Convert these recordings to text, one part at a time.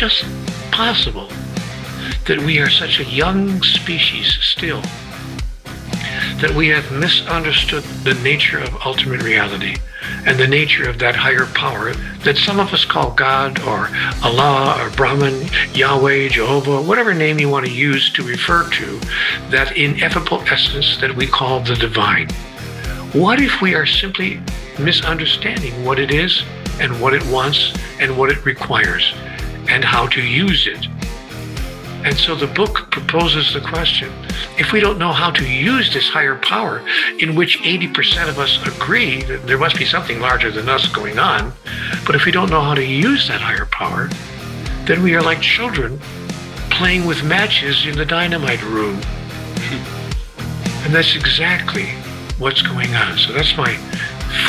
just possible that we are such a young species still, that we have misunderstood the nature of ultimate reality and the nature of that higher power that some of us call God or Allah or Brahman, Yahweh, Jehovah, whatever name you want to use to refer to that ineffable essence that we call the divine. What if we are simply misunderstanding what it is and what it wants and what it requires and how to use it? And so the book proposes the question, if we don't know how to use this higher power in which 80% of us agree that there must be something larger than us going on, but if we don't know how to use that higher power, then we are like children playing with matches in the dynamite room. And that's exactly what's going on. So that's my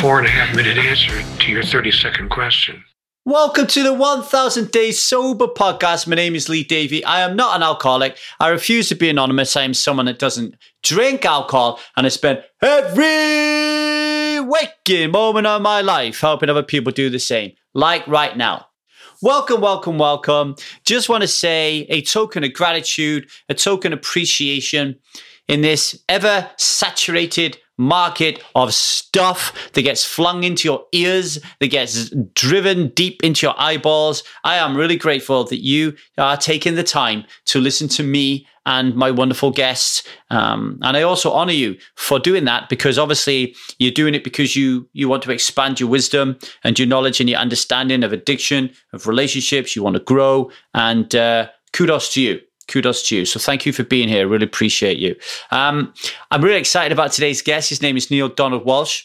4.5-minute answer to your 30-second question. Welcome to the 1000 Days Sober Podcast. My name is Lee Davey. I am not an alcoholic. I refuse to be anonymous. I am someone that doesn't drink alcohol, and I spend every waking moment of my life helping other people do the same, like right now. Welcome, welcome, welcome. Just want to say a token of gratitude, a token of appreciation in this ever-saturated market of stuff that gets flung into your ears, that gets driven deep into your eyeballs. I am really grateful that you are taking the time to listen to me and my wonderful guests. And I also honor you for doing that, because obviously you're doing it because you want to expand your wisdom and your knowledge and your understanding of addiction, of relationships. You want to grow, and kudos to you. Kudos to you. So thank you for being here. I really appreciate you. I'm really excited about today's guest. His name is Neale Donald Walsch.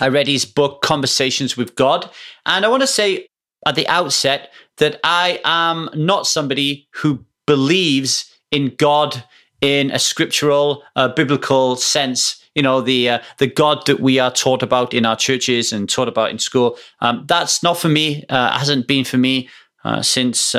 I read his book, Conversations with God. And I want to say at the outset that I am not somebody who believes in God in a scriptural, biblical sense. You know, the God that we are taught about in our churches and taught about in school. That's not for me. Hasn't been for me. Since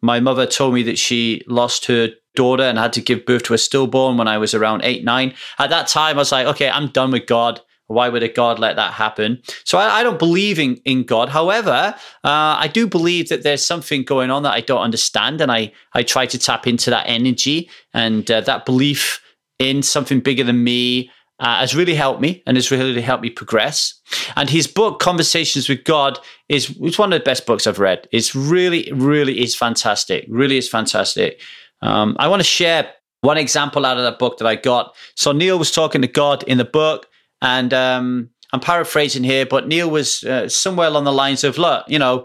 my mother told me that she lost her daughter and had to give birth to a stillborn when I was around 8, 9. At that time, I was like, okay, I'm done with God. Why would a God let that happen? So I don't believe in God. However, I do believe that there's something going on that I don't understand. And I try to tap into that energy, and that belief in something bigger than me has really helped me, and has really helped me progress. And his book, Conversations with God, is one of the best books I've read. It's really, really is fantastic. Really is fantastic. I want to share one example out of that book that I got. So Neale was talking to God in the book, and I'm paraphrasing here, but Neale was somewhere along the lines of, look, you know,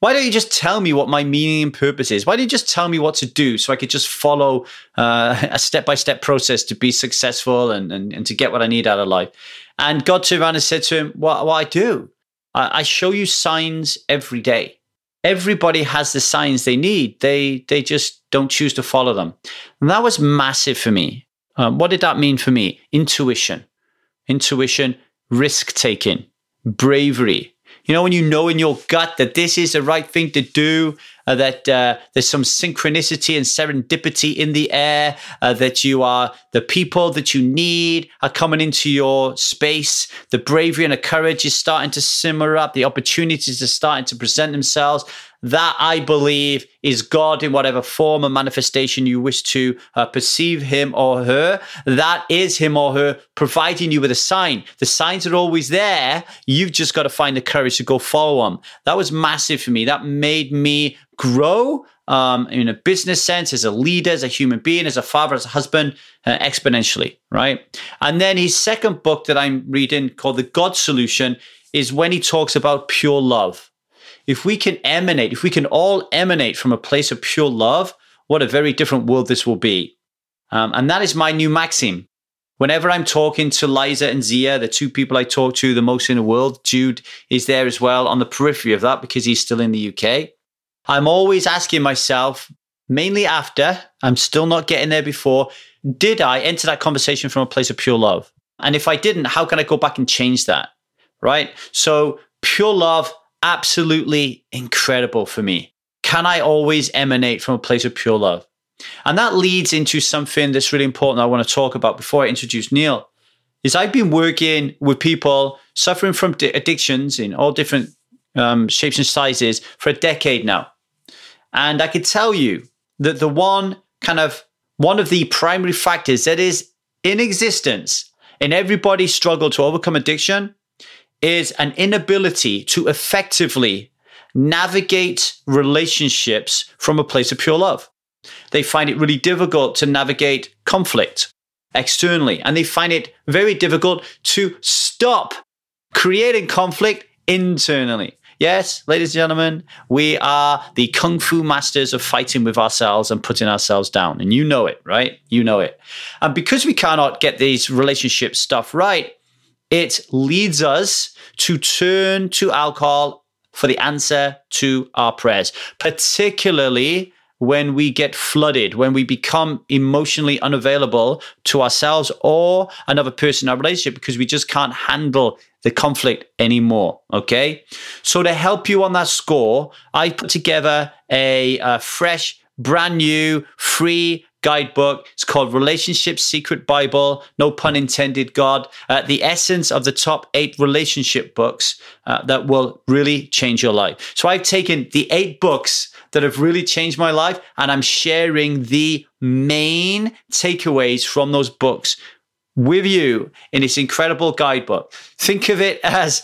why don't you just tell me what my meaning and purpose is? Why don't you just tell me what to do so I could just follow a step-by-step process to be successful and to get what I need out of life? And God turned around and said to him, well, I do. I show you signs every day. Everybody has the signs they need. They just don't choose to follow them. And that was massive for me. What did that mean for me? Intuition, risk-taking, bravery. You know, when you know in your gut that this is the right thing to do, that there's some synchronicity and serendipity in the air, that you are the people that you need are coming into your space, the bravery and the courage is starting to simmer up, the opportunities are starting to present themselves. That, I believe, is God in whatever form or manifestation you wish to perceive him or her. That is him or her providing you with a sign. The signs are always there. You've just got to find the courage to go follow them. That was massive for me. That made me grow in a business sense, as a leader, as a human being, as a father, as a husband, exponentially, right? And then his second book that I'm reading, called The God Solution, is when he talks about pure love. If we can emanate, if we can all emanate from a place of pure love, what a very different world this will be. And that is my new maxim. Whenever I'm talking to Liza and Zia, the two people I talk to the most in the world, Jude is there as well on the periphery of that because he's still in the UK. I'm always asking myself, mainly after, I'm still not getting there before, did I enter that conversation from a place of pure love? And if I didn't, how can I go back and change that, right? So pure love, absolutely incredible for me. Can I always emanate from a place of pure love? And that leads into something that's really important I want to talk about before I introduce Neale, is I've been working with people suffering from addictions in all different shapes and sizes for a decade now. And I could tell you that the one of the primary factors that is in existence in everybody's struggle to overcome addiction is an inability to effectively navigate relationships from a place of pure love. They find it really difficult to navigate conflict externally, and they find it very difficult to stop creating conflict internally. Yes, ladies and gentlemen, we are the kung fu masters of fighting with ourselves and putting ourselves down. And you know it, right? You know it. And because we cannot get these relationship stuff right, it leads us to turn to alcohol for the answer to our prayers, particularly when we get flooded, when we become emotionally unavailable to ourselves or another person in our relationship because we just can't handle the conflict anymore, okay? So to help you on that score, I put together a fresh, brand new, free guidebook. It's called Relationship Secret Bible, no pun intended, God, the essence of the top 8 relationship books that will really change your life. So I've taken the 8 books that have really changed my life, and I'm sharing the main takeaways from those books with you in this incredible guidebook. Think of it as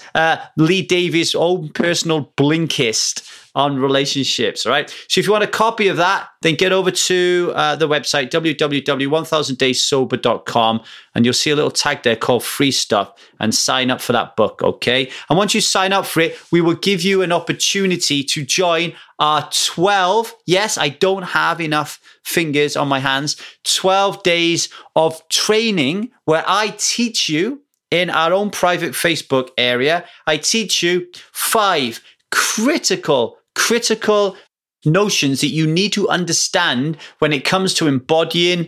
Lee Davey's own personal Blinkist on relationships, right? So if you want a copy of that, then get over to the website, www.1000dayssober.com, and you'll see a little tag there called Free Stuff, and sign up for that book, okay? And once you sign up for it, we will give you an opportunity to join our 12, yes, I don't have enough fingers on my hands, 12 days of training where I teach you in our own private Facebook area, I teach you 5 critical notions that you need to understand when it comes to embodying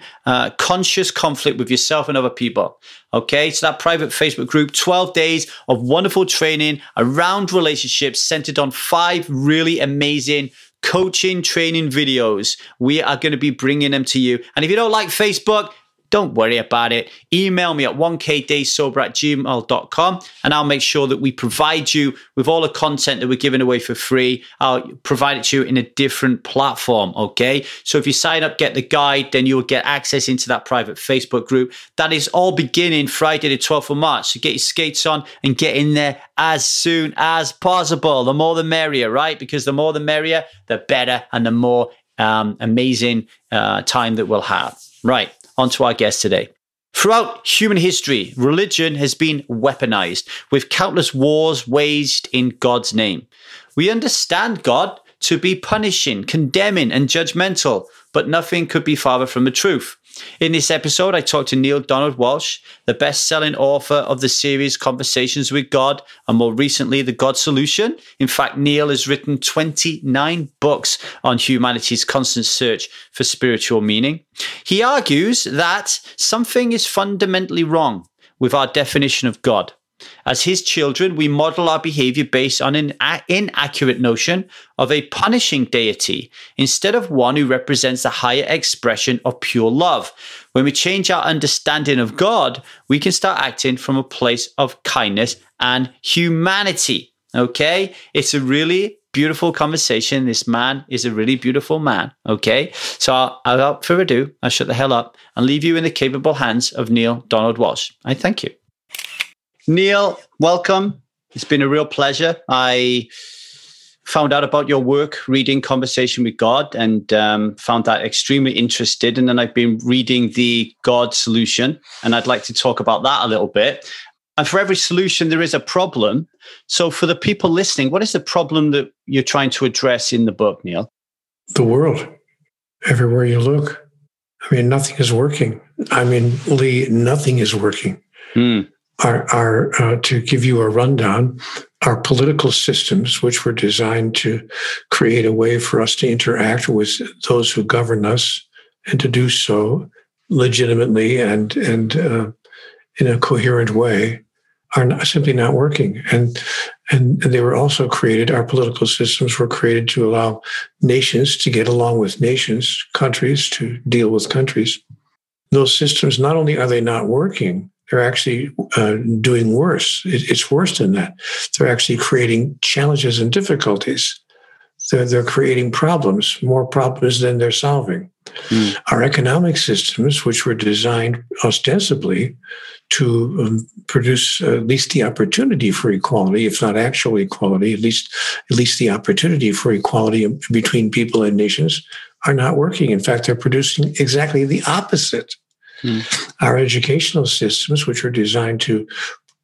conscious conflict with yourself and other people. Okay, so that private Facebook group, 12 days of wonderful training around relationships centered on 5 really amazing coaching training videos. We are going to be bringing them to you. And if you don't like Facebook, don't worry about it. Email me at 1kdaysober@gmail.com and I'll make sure that we provide you with all the content that we're giving away for free. I'll provide it to you in a different platform, okay? So if you sign up, get the guide, then you'll get access into that private Facebook group. That is all beginning Friday the 12th of March. So get your skates on and get in there as soon as possible. The more the merrier, right? Because the more the merrier, the better and the more amazing time that we'll have. Right. On to our guest today. Throughout human history, religion has been weaponized with countless wars waged in God's name. We understand God to be punishing, condemning, and judgmental, but nothing could be farther from the truth. In this episode, I talked to Neale Donald Walsch, the best-selling author of the series Conversations with God, and more recently, The God Solution. In fact, Neale has written 29 books on humanity's constant search for spiritual meaning. He argues that something is fundamentally wrong with our definition of God. As his children, we model our behavior based on an inaccurate notion of a punishing deity instead of one who represents the higher expression of pure love. When we change our understanding of God, we can start acting from a place of kindness and humanity. Okay? It's a really beautiful conversation. This man is a really beautiful man. Okay? So without further ado, I'll shut the hell up and leave you in the capable hands of Neale Donald Walsch. I thank you. Neale, welcome. It's been a real pleasure. I found out about your work reading Conversation with God and found that extremely interested. And then I've been reading The God Solution, and I'd like to talk about that a little bit. And for every solution, there is a problem. So for the people listening, what is the problem that you're trying to address in the book, Neale? The world. Everywhere you look. I mean, nothing is working. I mean, Lee, nothing is working. Our to give you a rundown, our political systems, which were designed to create a way for us to interact with those who govern us and to do so legitimately and in a coherent way, are simply not working. And they were also created, our political systems were created to allow nations to get along with nations, countries to deal with countries. Those systems, not only are they not working, they're actually doing worse. It's worse than that. They're actually creating challenges and difficulties They're creating problems, more problems than they're solving. Mm. Our economic systems, which were designed ostensibly to produce at least the opportunity for equality, if not actual equality, at least the opportunity for equality between people and nations, are not working. In fact, they're producing exactly the opposite. Mm. Our educational systems, which are designed to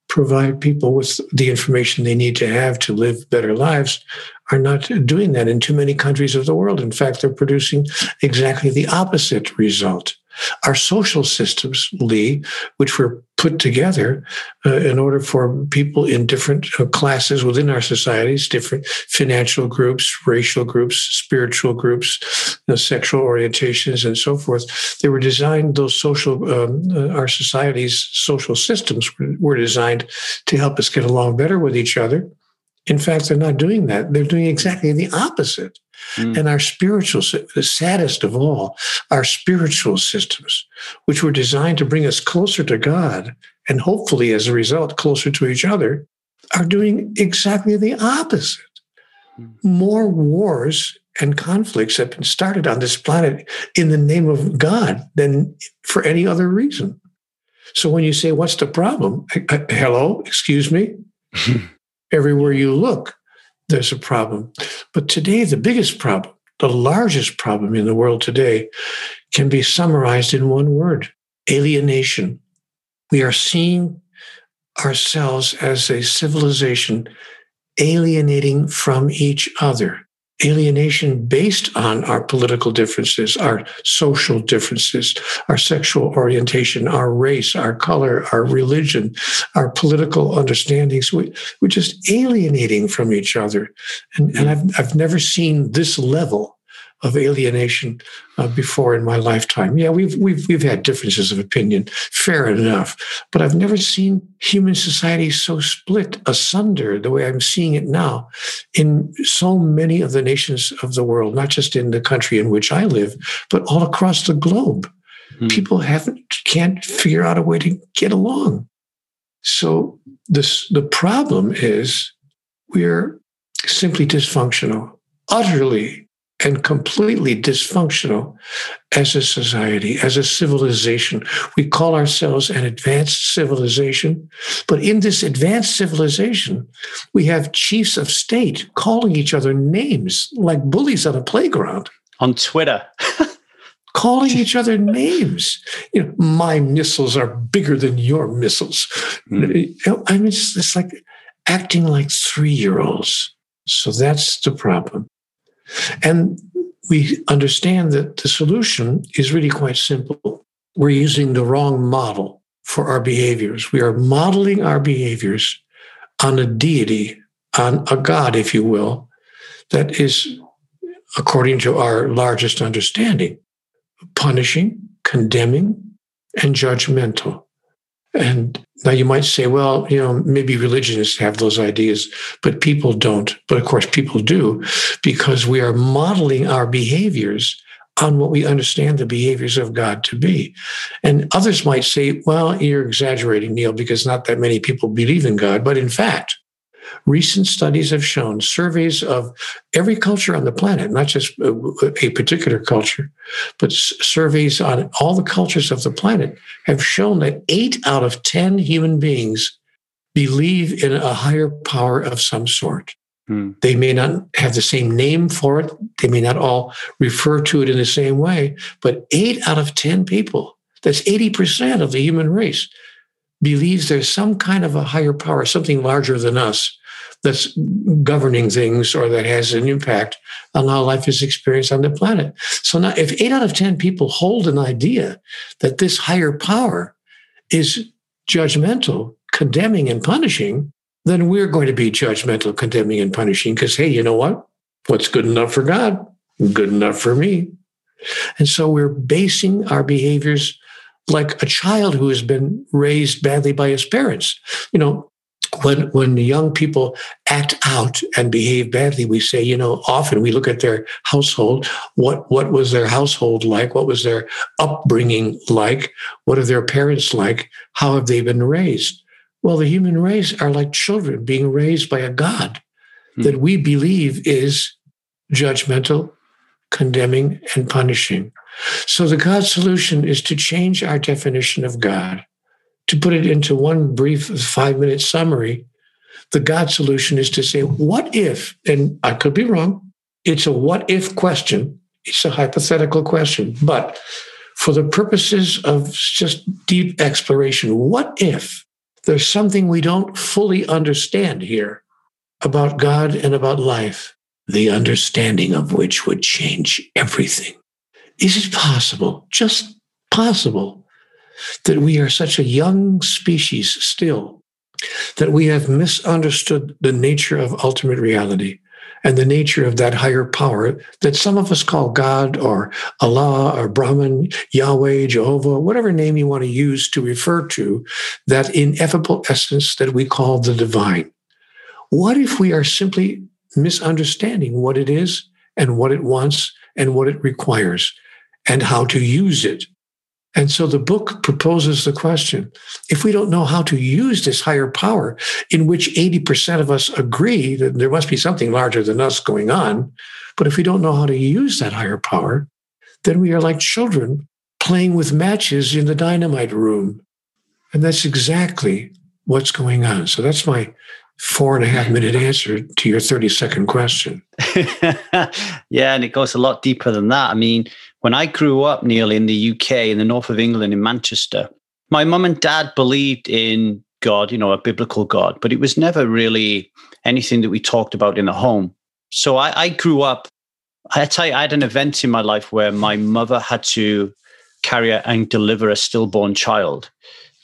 provide people with the information they need to have to live better lives, are not doing that in too many countries of the world. In fact, they're producing exactly the opposite result. Our social systems, Lee, which were put together in order for people in different classes within our societies, different financial groups, racial groups, spiritual groups, sexual orientations, and so forth, they were designed, those social, our society's social systems were designed to help us get along better with each other. In fact, they're not doing that. They're doing exactly the opposite. Mm. And our spiritual, the saddest of all, our spiritual systems, which were designed to bring us closer to God and hopefully, as a result, closer to each other, are doing exactly the opposite. Mm. More wars and conflicts have been started on this planet in the name of God than for any other reason. So when you say, what's the problem? Hello, excuse me? Everywhere you look, there's a problem. But today, the biggest problem, the largest problem in the world today, can be summarized in one word: alienation. We are seeing ourselves as a civilization alienating from each other. Alienation based on our political differences, our social differences, our sexual orientation, our race, our color, our religion, our political understandings. We're just alienating from each other. And I've never seen this level of alienation before in my lifetime. Yeah, we've had differences of opinion, fair enough, but I've never seen human society so split asunder the way I'm seeing it now in so many of the nations of the world, not just in the country in which I live, but all across the globe. Mm-hmm. People can't figure out a way to get along. So the problem is we're simply dysfunctional, utterly and completely dysfunctional as a society, as a civilization. We call ourselves an advanced civilization, but in this advanced civilization, we have chiefs of state calling each other names like bullies on a playground. On Twitter. Calling each other names. You know, my missiles are bigger than your missiles. Mm. I mean, it's like acting like three-year-olds. So that's the problem. And we understand that the solution is really quite simple. We're using the wrong model for our behaviors. We are modeling our behaviors on a deity, on a God, if you will, that is, according to our largest understanding, punishing, condemning, and judgmental. And now you might say, well, you know, maybe religionists have those ideas, but people don't. But of course, people do, because we are modeling our behaviors on what we understand the behaviors of God to be. And others might say, well, you're exaggerating, Neale, because not that many people believe in God. But in fact, recent studies have shown, surveys of every culture on the planet, not just a particular culture, but surveys on all the cultures of the planet have shown that 8 out of 10 human beings believe in a higher power of some sort. Hmm. They may not have the same name for it. They may not all refer to it in the same way, but 8 out of 10 people, that's 80% of the human race, believes there's some kind of a higher power, something larger than us, that's governing things or that has an impact on how life is experienced on the planet. So now if 8 out of 10 people hold an idea that this higher power is judgmental, condemning, and punishing, then we're going to be judgmental, condemning, and punishing because, hey, you know what? What's good enough for God? Good enough for me. And so we're basing our behaviors like a child who has been raised badly by his parents. You know, when young people act out and behave badly, we say, you know, often we look at their household. What was their household like? What was their upbringing like? What are their parents like? How have they been raised? Well, the human race are like children being raised by a God that we believe is judgmental, condemning, and punishing. So the God solution is to change our definition of God. To put it into one brief 5-minute summary, the God solution is to say, what if, and I could be wrong, it's a what if question, it's a hypothetical question, but for the purposes of just deep exploration, what if there's something we don't fully understand here about God and about life, the understanding of which would change everything? Is it possible, just possible, that we are such a young species still, that we have misunderstood the nature of ultimate reality and the nature of that higher power that some of us call God or Allah or Brahman, Yahweh, Jehovah, whatever name you want to use to refer to that ineffable essence that we call the divine? What if we are simply misunderstanding what it is and what it wants and what it requires and how to use it? And so the book proposes the question, if we don't know how to use this higher power in which 80% of us agree that there must be something larger than us going on, but if we don't know how to use that higher power, then we are like children playing with matches in the dynamite room. And that's exactly what's going on. So that's my 4.5-minute answer to your 30-second question. Yeah, and it goes a lot deeper than that. I mean, when I grew up, Neale, in the UK, in the north of England, in Manchester, my mum and dad believed in God, you know, a biblical God, but it was never really anything that we talked about in the home. So I grew up, I tell you, I had an event in my life where my mother had to carry out and deliver a stillborn child.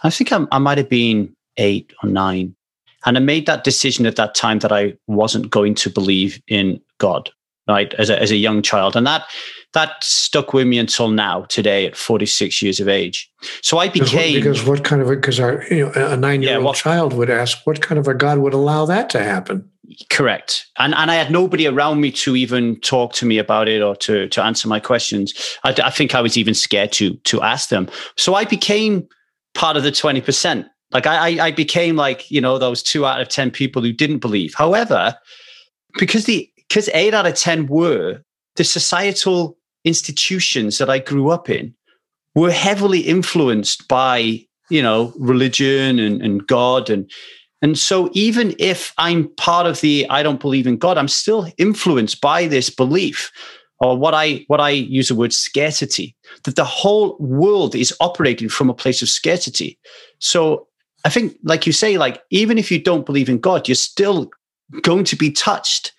I think I might have been 8 or 9. And I made that decision at that time that I wasn't going to believe in God, right, as a young child. And that stuck with me until now, today, at 46 years of age. So I became... Because a 9-year-old child would ask, what kind of a God would allow that to happen? Correct. And I had nobody around me to even talk to me about it or to answer my questions. I think I was even scared to ask them. So I became part of the 20%. Like I became like, you know, those 2 out of 10 people who didn't believe. However, because 8 out of 10 were, the societal institutions that I grew up in were heavily influenced by, you know, religion and God. And so even if I'm part of the, I don't believe in God, I'm still influenced by this belief, or what I use the word scarcity, that the whole world is operating from a place of scarcity. So I think, like you say, like even if you don't believe in God, you're still going to be touched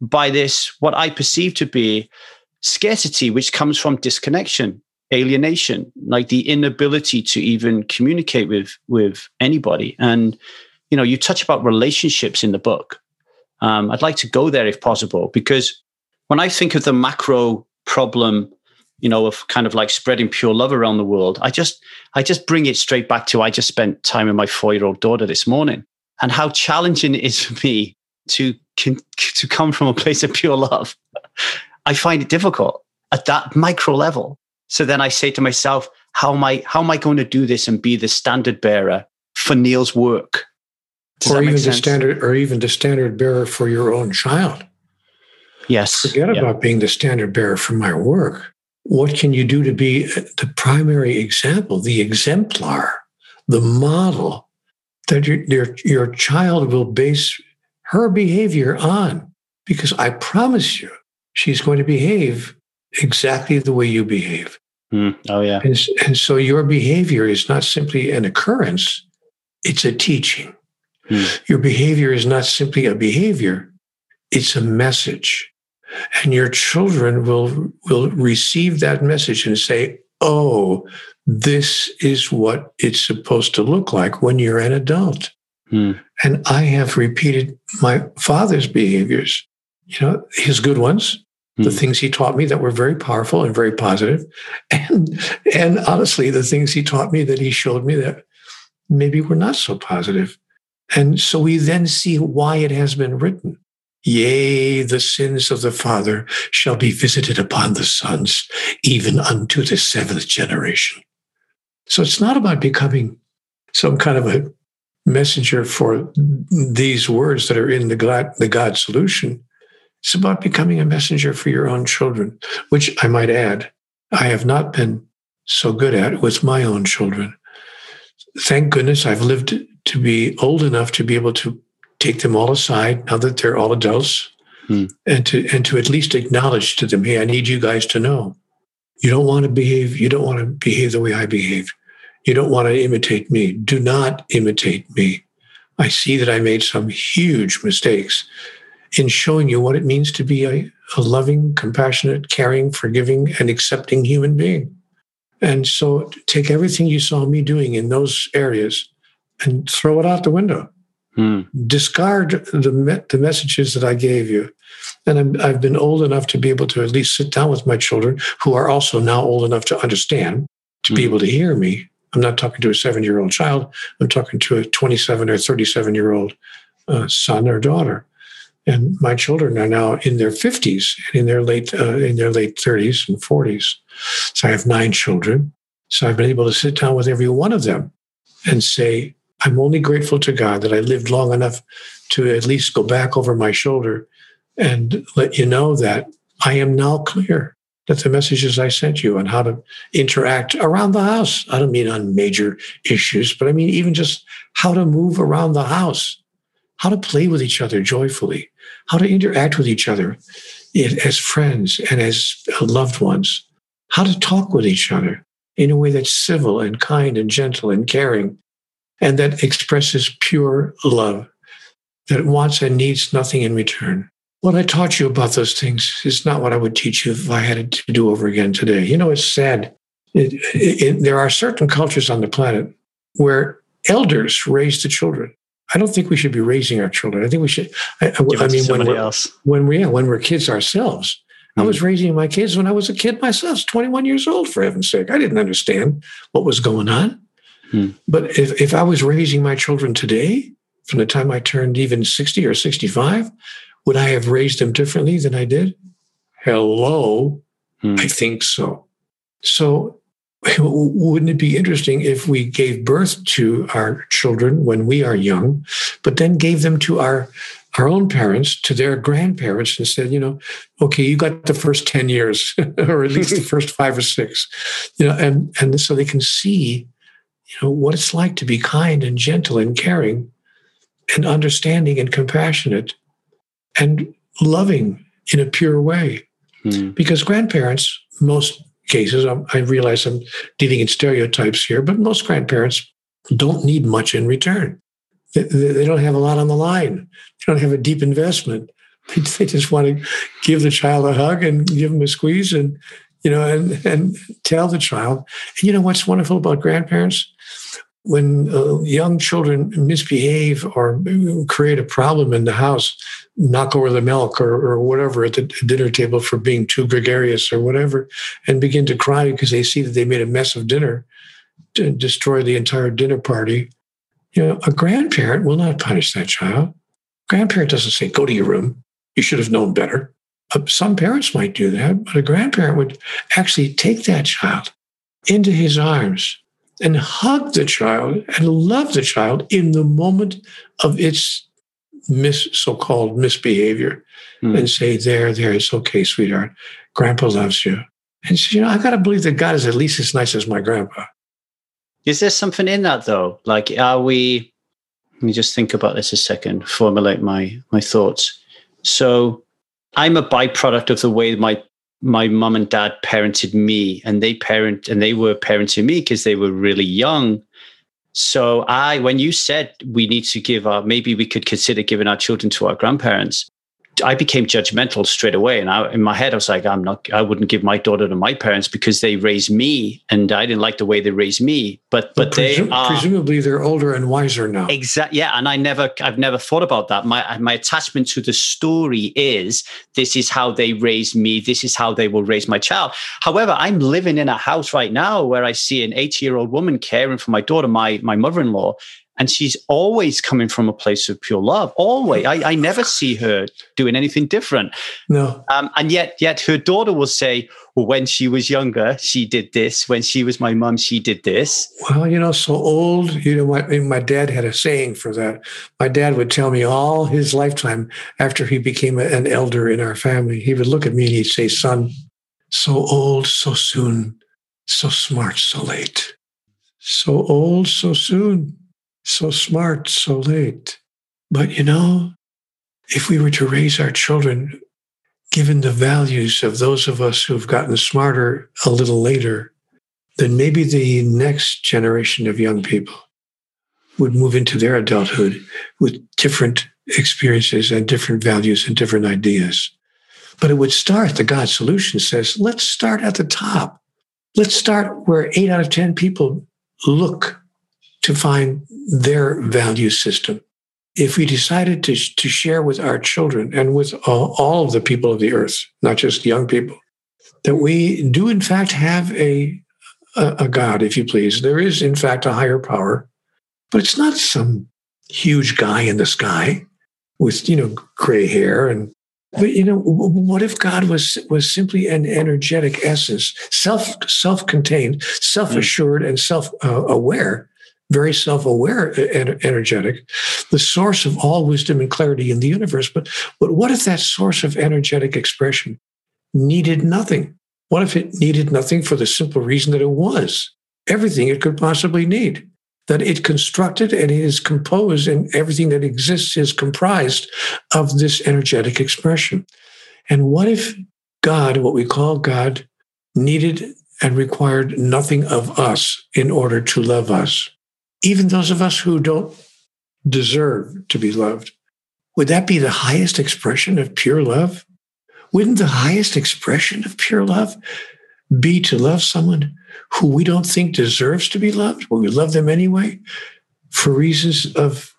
by this, what I perceive to be scarcity, which comes from disconnection, alienation, like the inability to even communicate with anybody. And, you know, you touch about relationships in the book. I'd like to go there if possible, because when I think of the macro problem, you know, of kind of like spreading pure love around the world, I just bring it straight back to, I just spent time with my 4-year-old daughter this morning, and how challenging it is for me to come from a place of pure love. I find it difficult at that micro level. So then I say to myself, how am I going to do this and be the standard bearer for Neale's work? Or even the standard bearer for your own child. Yes. Forget about being the standard bearer for my work. What can you do to be the primary example, the exemplar, the model that your child will base her behavior on? Because I promise you, she's going to behave exactly the way you behave. Mm. Oh, yeah. And so your behavior is not simply an occurrence, it's a teaching. Mm. Your behavior is not simply a behavior, it's a message. And your children will receive that message and say, oh, this is what it's supposed to look like when you're an adult. Hmm. And I have repeated my father's behaviors, you know, his good ones, the things he taught me that were very powerful and very positive. And honestly, the things he taught me that he showed me that maybe were not so positive. And so we then see why it has been written. Yea, the sins of the father shall be visited upon the sons, even unto the 7th generation. So it's not about becoming some kind of a messenger for these words that are in the God solution. It's about becoming a messenger for your own children, which I might add, I have not been so good at with my own children. Thank goodness I've lived to be old enough to be able to take them all aside now that they're all adults and to at least acknowledge to them, hey, I need you guys to know. You don't want to behave the way I behaved. You don't want to imitate me. Do not imitate me. I see that I made some huge mistakes in showing you what it means to be a loving, compassionate, caring, forgiving, and accepting human being. And so take everything you saw me doing in those areas and throw it out the window. Discard the messages that I gave you. And I've been old enough to be able to at least sit down with my children, who are also now old enough to understand, to be able to hear me. I'm not talking to a 7-year-old child. I'm talking to a 27 or 37-year-old son or daughter. And my children are now in their 50s and in their late 30s and 40s. So I have 9 children. So I've been able to sit down with every one of them and say, I'm only grateful to God that I lived long enough to at least go back over my shoulder and let you know that I am now clear that the messages I sent you on how to interact around the house, I don't mean on major issues, but I mean even just how to move around the house, how to play with each other joyfully, how to interact with each other as friends and as loved ones, how to talk with each other in a way that's civil and kind and gentle and caring, and that expresses pure love, that wants and needs nothing in return. What I taught you about those things is not what I would teach you if I had it to do over again today. You know, it's sad. There are certain cultures on the planet where elders raise the children. I don't think we should be raising our children. I think we should. When we're kids ourselves. I was raising my kids when I was a kid myself. I was 21 years old, for heaven's sake. I didn't understand what was going on. But if I was raising my children today, from the time I turned even 60 or 65, would I have raised them differently than I did? Hello, I think so. So wouldn't it be interesting if we gave birth to our children when we are young, but then gave them to our own parents, to their grandparents, and said, you know, okay, you got the first 10 years, or at least the first 5 or 6, you know, and so they can see, you know, what it's like to be kind and gentle and caring and understanding and compassionate and loving in a pure way. Because grandparents, most cases, I realize I'm dealing in stereotypes here, but most grandparents don't need much in return. They don't have a lot on the line. They don't have a deep investment. They just want to give the child a hug and give them a squeeze and, you know, and tell the child. And you know what's wonderful about grandparents? When young children misbehave or create a problem in the house, knock over the milk or whatever at the dinner table for being too gregarious or whatever, and begin to cry because they see that they made a mess of dinner to destroy the entire dinner party, you know, a grandparent will not punish that child. Grandparent doesn't say, go to your room. You should have known better. Some parents might do that, but a grandparent would actually take that child into his arms and hug the child and love the child in the moment of its so-called misbehavior and say, there, it's okay, sweetheart. Grandpa loves you. And so, you know, I got to believe that God is at least as nice as my grandpa. Is there something in that, though? Like, let me just think about this a second, formulate my thoughts. So I'm a byproduct of the way my mum and dad parented me, and they were parenting me because they were really young. So when you said we need to maybe we could consider giving our children to our grandparents, I became judgmental straight away. And in my head, I was like, I wouldn't give my daughter to my parents because they raised me and I didn't like the way they raised me, Presumably they're older and wiser now. Exactly. Yeah. And I've never thought about that. My attachment to the story is, this is how they raised me. This is how they will raise my child. However, I'm living in a house right now where I see an 80-year-old woman caring for my daughter, my mother-in-law. And she's always coming from a place of pure love. Always. I never see her doing anything different. No. And yet her daughter will say, well, when she was younger, she did this. When she was my mom, she did this. Well, so old, my dad had a saying for that. My dad would tell me all his lifetime after he became an elder in our family, he would look at me and he'd say, son, so old, so soon, so smart, so late. So old, so soon. So smart, so late. But, if we were to raise our children, given the values of those of us who've gotten smarter a little later, then maybe the next generation of young people would move into their adulthood with different experiences and different values and different ideas. But it would start, the God Solution says, let's start at the top. Let's start where 8 out of 10 people look to find their value system. If we decided to share with our children and with all of the people of the earth, not just young people, that we do in fact have a God, if you please. There is in fact a higher power, but it's not some huge guy in the sky with, gray hair. But what if God was simply an energetic essence, self-contained, self-assured, and self-aware? Very self-aware and energetic, the source of all wisdom and clarity in the universe. But what if that source of energetic expression needed nothing? What if it needed nothing for the simple reason that it was everything it could possibly need, that it constructed and it is composed, and everything that exists is comprised of this energetic expression? And what if God, what we call God, needed and required nothing of us in order to love us? Even those of us who don't deserve to be loved, would that be the highest expression of pure love? Wouldn't the highest expression of pure love be to love someone who we don't think deserves to be loved, but we love them anyway for reasons of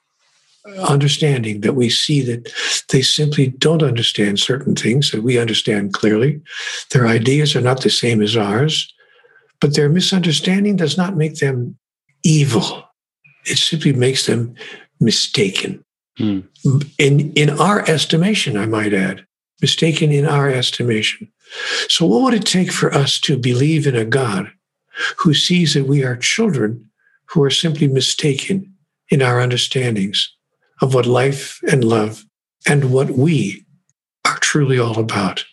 understanding, that we see that they simply don't understand certain things that we understand clearly. Their ideas are not the same as ours, but their misunderstanding does not make them evil. It simply makes them mistaken. Mm. In our estimation, I might add, mistaken in our estimation. So what would it take for us to believe in a God who sees that we are children who are simply mistaken in our understandings of what life and love and what we are truly all about?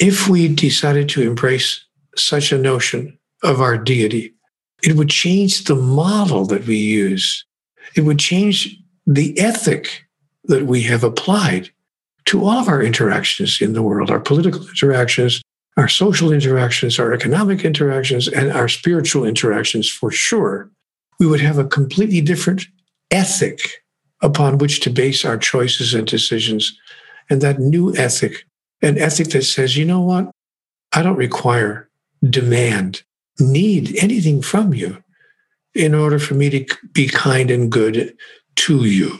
If we decided to embrace such a notion of our deity, it would change the model that we use. It would change the ethic that we have applied to all of our interactions in the world, our political interactions, our social interactions, our economic interactions, and our spiritual interactions for sure. We would have a completely different ethic upon which to base our choices and decisions. And that new ethic, an ethic that says, you know what? I don't require, demand, need anything from you in order for me to be kind and good to you.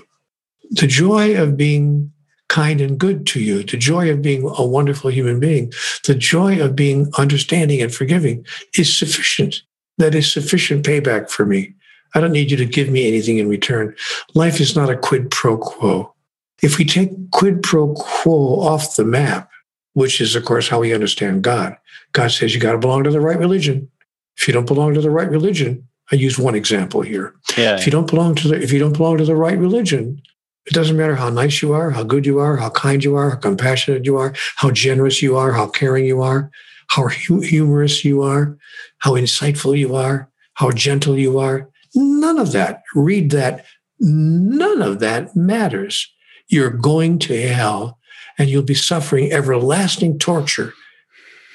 The joy of being kind and good to you, the joy of being a wonderful human being, the joy of being understanding and forgiving is sufficient. That is sufficient payback for me. I don't need you to give me anything in return. Life is not a quid pro quo. If we take quid pro quo off the map, which is, of course, how we understand God, God says you got to belong to the right religion. If you don't belong to the right religion, I use one example here. Yeah. If you don't belong to the right religion, it doesn't matter how nice you are, how good you are, how kind you are, how compassionate you are, how generous you are, how caring you are, how humorous you are, how insightful you are, how gentle you are. None of that. Read that. None of that matters. You're going to hell, and you'll be suffering everlasting torture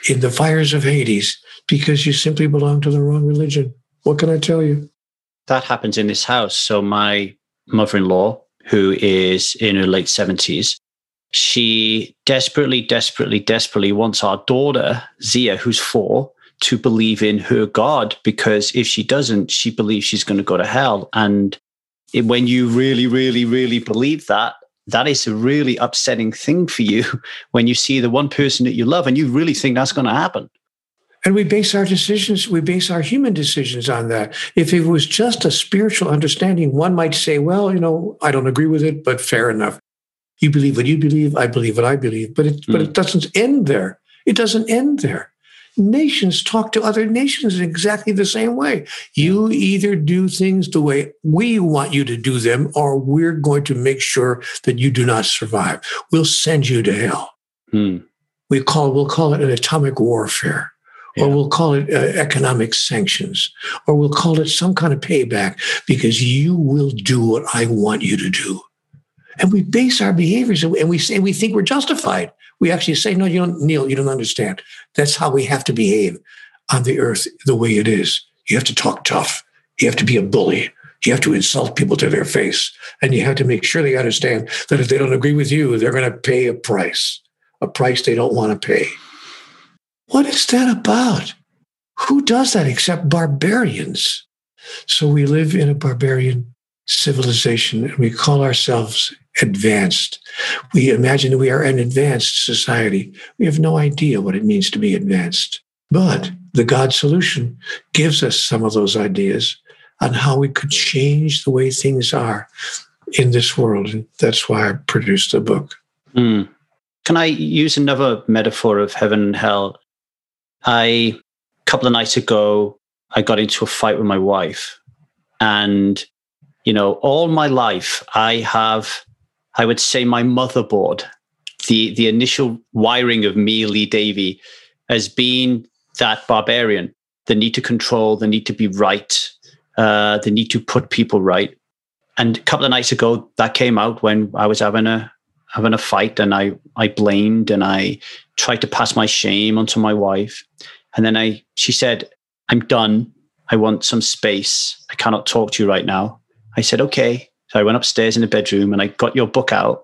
in the fires of Hades, because you simply belong to the wrong religion. What can I tell you? That happens in this house. So my mother-in-law, who is in her late 70s, she desperately, desperately, desperately wants our daughter, Zia, who's 4, to believe in her God, because if she doesn't, she believes she's going to go to hell. And when you really, really, really believe that, that is a really upsetting thing for you when you see the one person that you love and you really think that's going to happen. And we base our decisions, we base our human decisions on that. If it was just a spiritual understanding, one might say, well, you know, I don't agree with it, but fair enough. You believe what you believe, I believe what I believe. But it doesn't end there. It doesn't end there. Nations talk to other nations in exactly the same way. You either do things the way we want you to do them, or we're going to make sure that you do not survive. We'll send you to hell. We'll call it an atomic warfare. Yeah. Or we'll call it economic sanctions, or we'll call it some kind of payback, because you will do what I want you to do. And we base our behaviors, and we say, we think we're justified. We actually say, no, you don't, Neale, you don't understand. That's how we have to behave on the earth, the way it is. You have to talk tough. You have to be a bully. You have to insult people to their face. And you have to make sure they understand that if they don't agree with you, they're going to pay a price they don't want to pay. What is that about? Who does that except barbarians? So we live in a barbarian civilization, and we call ourselves advanced. We imagine that we are an advanced society. We have no idea what it means to be advanced. But the God Solution gives us some of those ideas on how we could change the way things are in this world. And that's why I produced the book. Can I use another metaphor of heaven and hell? A couple of nights ago, I got into a fight with my wife. And, you know, all my life, I have, I would say, my motherboard, the initial wiring of me, Lee Davey, has been that barbarian, the need to control, the need to be right, the need to put people right. And a couple of nights ago, that came out when I was having a fight, and I blamed and I tried to pass my shame onto my wife. And then she said, I'm done. I want some space. I cannot talk to you right now. I said, okay. So I went upstairs in the bedroom and I got your book out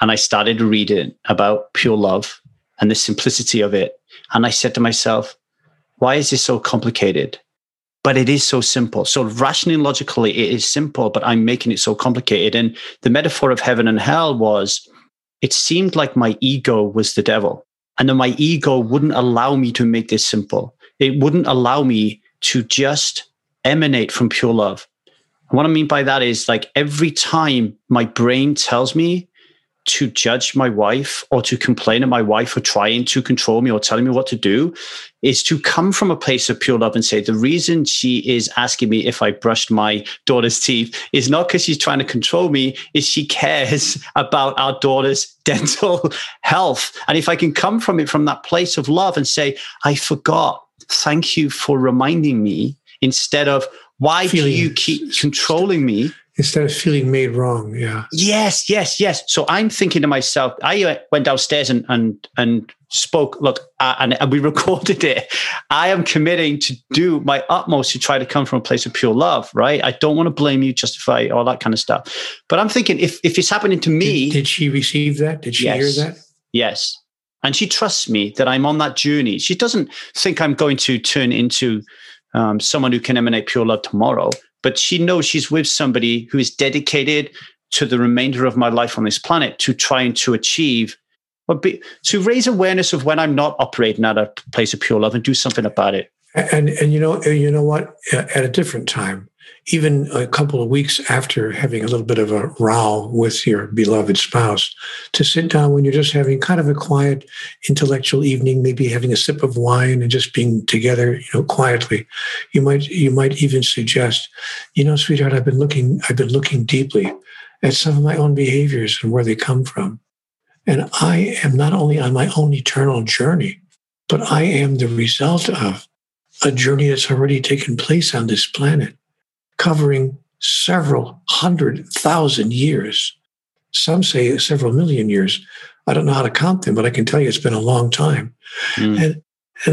and I started to read it about pure love and the simplicity of it. And I said to myself, why is this so complicated? But it is so simple. So rationally and logically, it is simple, but I'm making it so complicated. And the metaphor of heaven and hell was, it seemed like my ego was the devil. And then my ego wouldn't allow me to make this simple. It wouldn't allow me to just emanate from pure love. And what I mean by that is, like, every time my brain tells me to judge my wife or to complain at my wife for trying to control me or telling me what to do, is to come from a place of pure love and say, the reason she is asking me if I brushed my daughter's teeth is not because she's trying to control me, is she cares about our daughter's dental health. And if I can come from it from that place of love and say, I forgot, thank you for reminding me, instead of, why do you keep controlling me? Instead of feeling made wrong, yeah. Yes. So I'm thinking to myself, I went downstairs and spoke, look, and we recorded it. I am committing to do my utmost to try to come from a place of pure love, right? I don't want to blame you, justify, all that kind of stuff. But I'm thinking, if it's happening to me... Did she receive that? Did she hear that? Yes. And she trusts me that I'm on that journey. She doesn't think I'm going to turn into someone who can emanate pure love tomorrow. But she knows she's with somebody who is dedicated to the remainder of my life on this planet to trying to achieve, to raise awareness of when I'm not operating at a place of pure love and do something about it. And you know what? At a different time, even a couple of weeks after having a little bit of a row with your beloved spouse, to sit down when you're just having kind of a quiet intellectual evening, maybe having a sip of wine and just being together, you know, quietly, you might even suggest, you know, sweetheart, I've been looking deeply at some of my own behaviors and where they come from. And I am not only on my own eternal journey, but I am the result of a journey that's already taken place on this planet, covering several 100,000 years. Some say several million years. I don't know how to count them, but I can tell you it's been a long time. And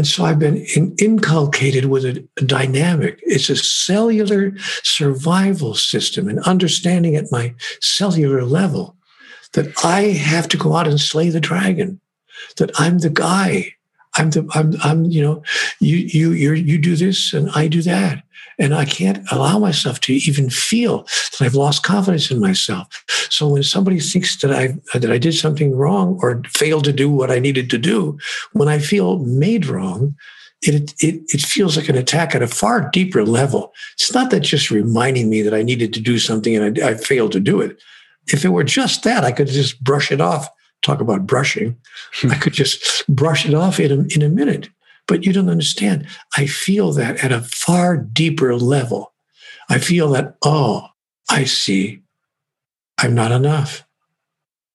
so I've been inculcated with a dynamic. It's a cellular survival system, an understanding at my cellular level that I have to go out and slay the dragon, that I'm the guy. You do this and I do that. And I can't allow myself to even feel that I've lost confidence in myself. So when somebody thinks that I did something wrong or failed to do what I needed to do, when I feel made wrong, it feels like an attack at a far deeper level. It's not that just reminding me that I needed to do something and I failed to do it. If it were just that, I could just brush it off. Talk about brushing. I could just brush it off in a minute. But you don't understand. I feel that at a far deeper level. I feel that, oh, I see I'm not enough.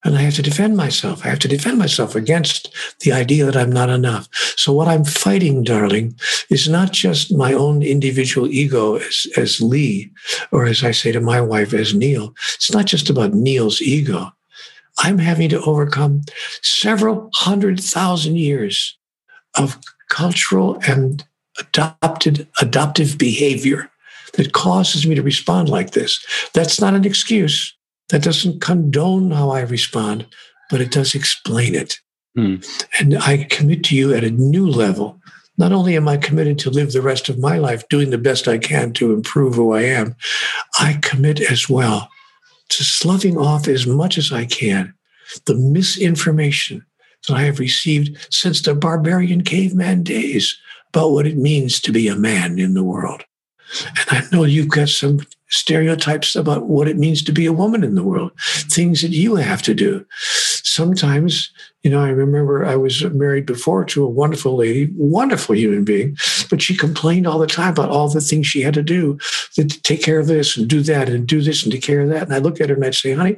And I have to defend myself. I have to defend myself against the idea that I'm not enough. So what I'm fighting, darling, is not just my own individual ego as Lee, or as I say to my wife, as Neale. It's not just about Neale's ego. I'm having to overcome several 100,000 years of cultural and adoptive behavior that causes me to respond like this. That's not an excuse. That doesn't condone how I respond, but it does explain it. And I commit to you at a new level. Not only am I committed to live the rest of my life doing the best I can to improve who I am, I commit as well to sloughing off as much as I can the misinformation that I have received since the barbarian caveman days about what it means to be a man in the world. And I know you've got some stereotypes about what it means to be a woman in the world, things that you have to do. Sometimes, you know, I remember I was married before to a wonderful lady, wonderful human being, but she complained all the time about all the things she had to do to take care of this and do that and do this and take care of that. And I look at her and I'd say, honey,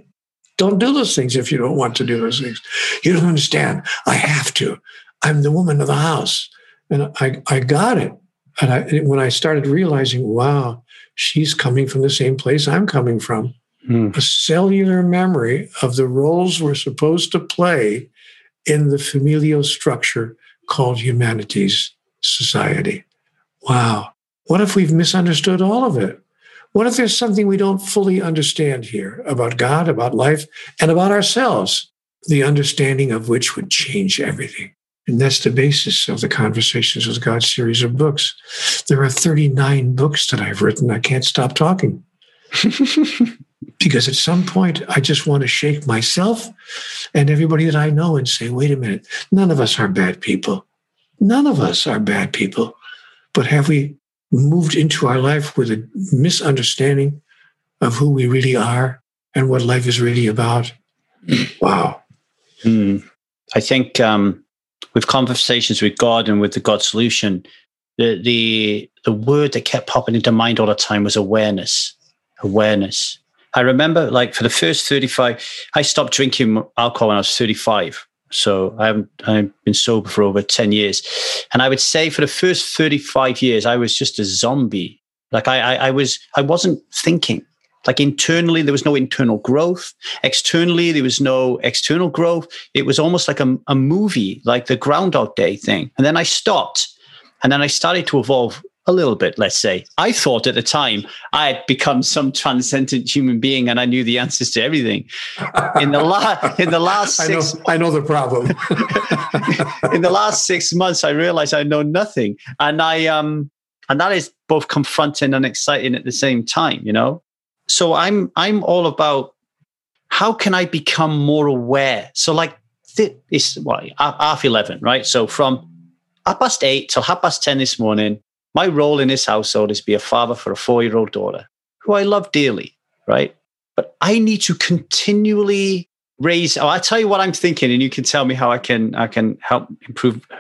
don't do those things if you don't want to do those things. You don't understand. I have to. I'm the woman of the house. And I got it. And when I started realizing, wow, she's coming from the same place I'm coming from, a cellular memory of the roles we're supposed to play in the familial structure called humanity's society. Wow. What if we've misunderstood all of it? What if there's something we don't fully understand here about God, about life, and about ourselves, the understanding of which would change everything? And that's the basis of the Conversations with God series of books. There are 39 books that I've written. I can't stop talking. Because at some point, I just want to shake myself and everybody that I know and say, wait a minute, none of us are bad people. None of us are bad people. But have we moved into our life with a misunderstanding of who we really are and what life is really about? Wow. I think... with Conversations with God and with the God Solution, the word that kept popping into mind all the time was awareness. Awareness. I remember, like, for the first 35, I stopped drinking alcohol when I was 35. So I've been sober for over 10 years. And I would say for the first 35 years, I was just a zombie. Like I wasn't thinking. Like internally, there was no internal growth. Externally, there was no external growth. It was almost like a movie, like the Groundhog Day thing. And then I stopped. And then I started to evolve a little bit, let's say. I thought at the time I had become some transcendent human being and I knew the answers to everything. In the last 6 months, I know the problem. In the last 6 months, I realized I know nothing. And and that is both confronting and exciting at the same time, you know? So I'm all about how can I become more aware? So like this, well, 11:30, right? So from 8:30 till 10:30 this morning, my role in this household is be a father for a 4-year-old daughter who I love dearly, right? But I need to continually raise. Oh, I'll tell you what I'm thinking, and you can tell me how I can help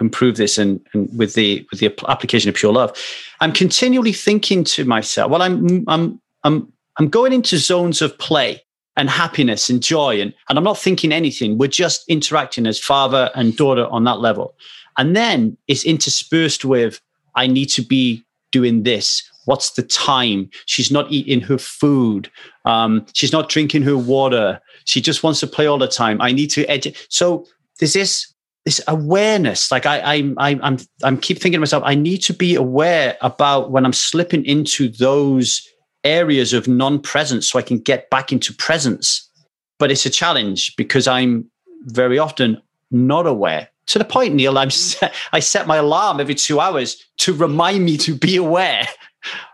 improve this, and with the application of pure love. I'm continually thinking to myself. Well, I'm going into zones of play and happiness and joy, and I'm not thinking anything. We're just interacting as father and daughter on that level. And then it's interspersed with, I need to be doing this. What's the time? She's not eating her food. She's not drinking her water. She just wants to play all the time. I need to educate. So there's this awareness. Like I'm keep thinking to myself, I need to be aware about when I'm slipping into those areas of non-presence so I can get back into presence. But it's a challenge because I'm very often not aware. To the point, Neale, I set my alarm every 2 hours to remind me to be aware,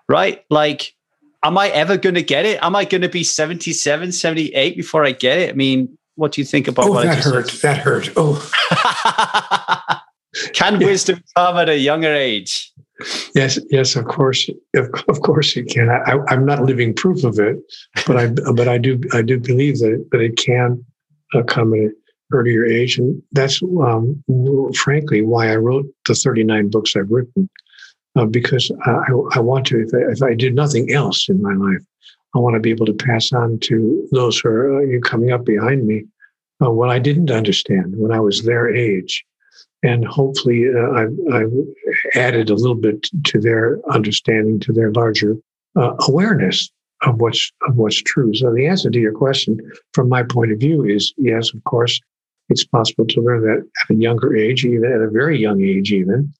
right? Like, am I ever going to get it? Am I going to be 77, 78 before I get it? I mean, what do you think about that hurt. That hurt. Oh. Can wisdom come at a younger age? Yes, of course it can. I'm not living proof of it, but I do believe that it can come at an earlier age, and that's frankly why I wrote the 39 books I've written, because I want to. If I did nothing else in my life, I want to be able to pass on to those who are coming up behind me what I didn't understand when I was their age. And hopefully I've added a little bit to their understanding, to their larger awareness of what's true. So the answer to your question, from my point of view, is yes, of course, it's possible to learn that at a younger age, even at a very young age even.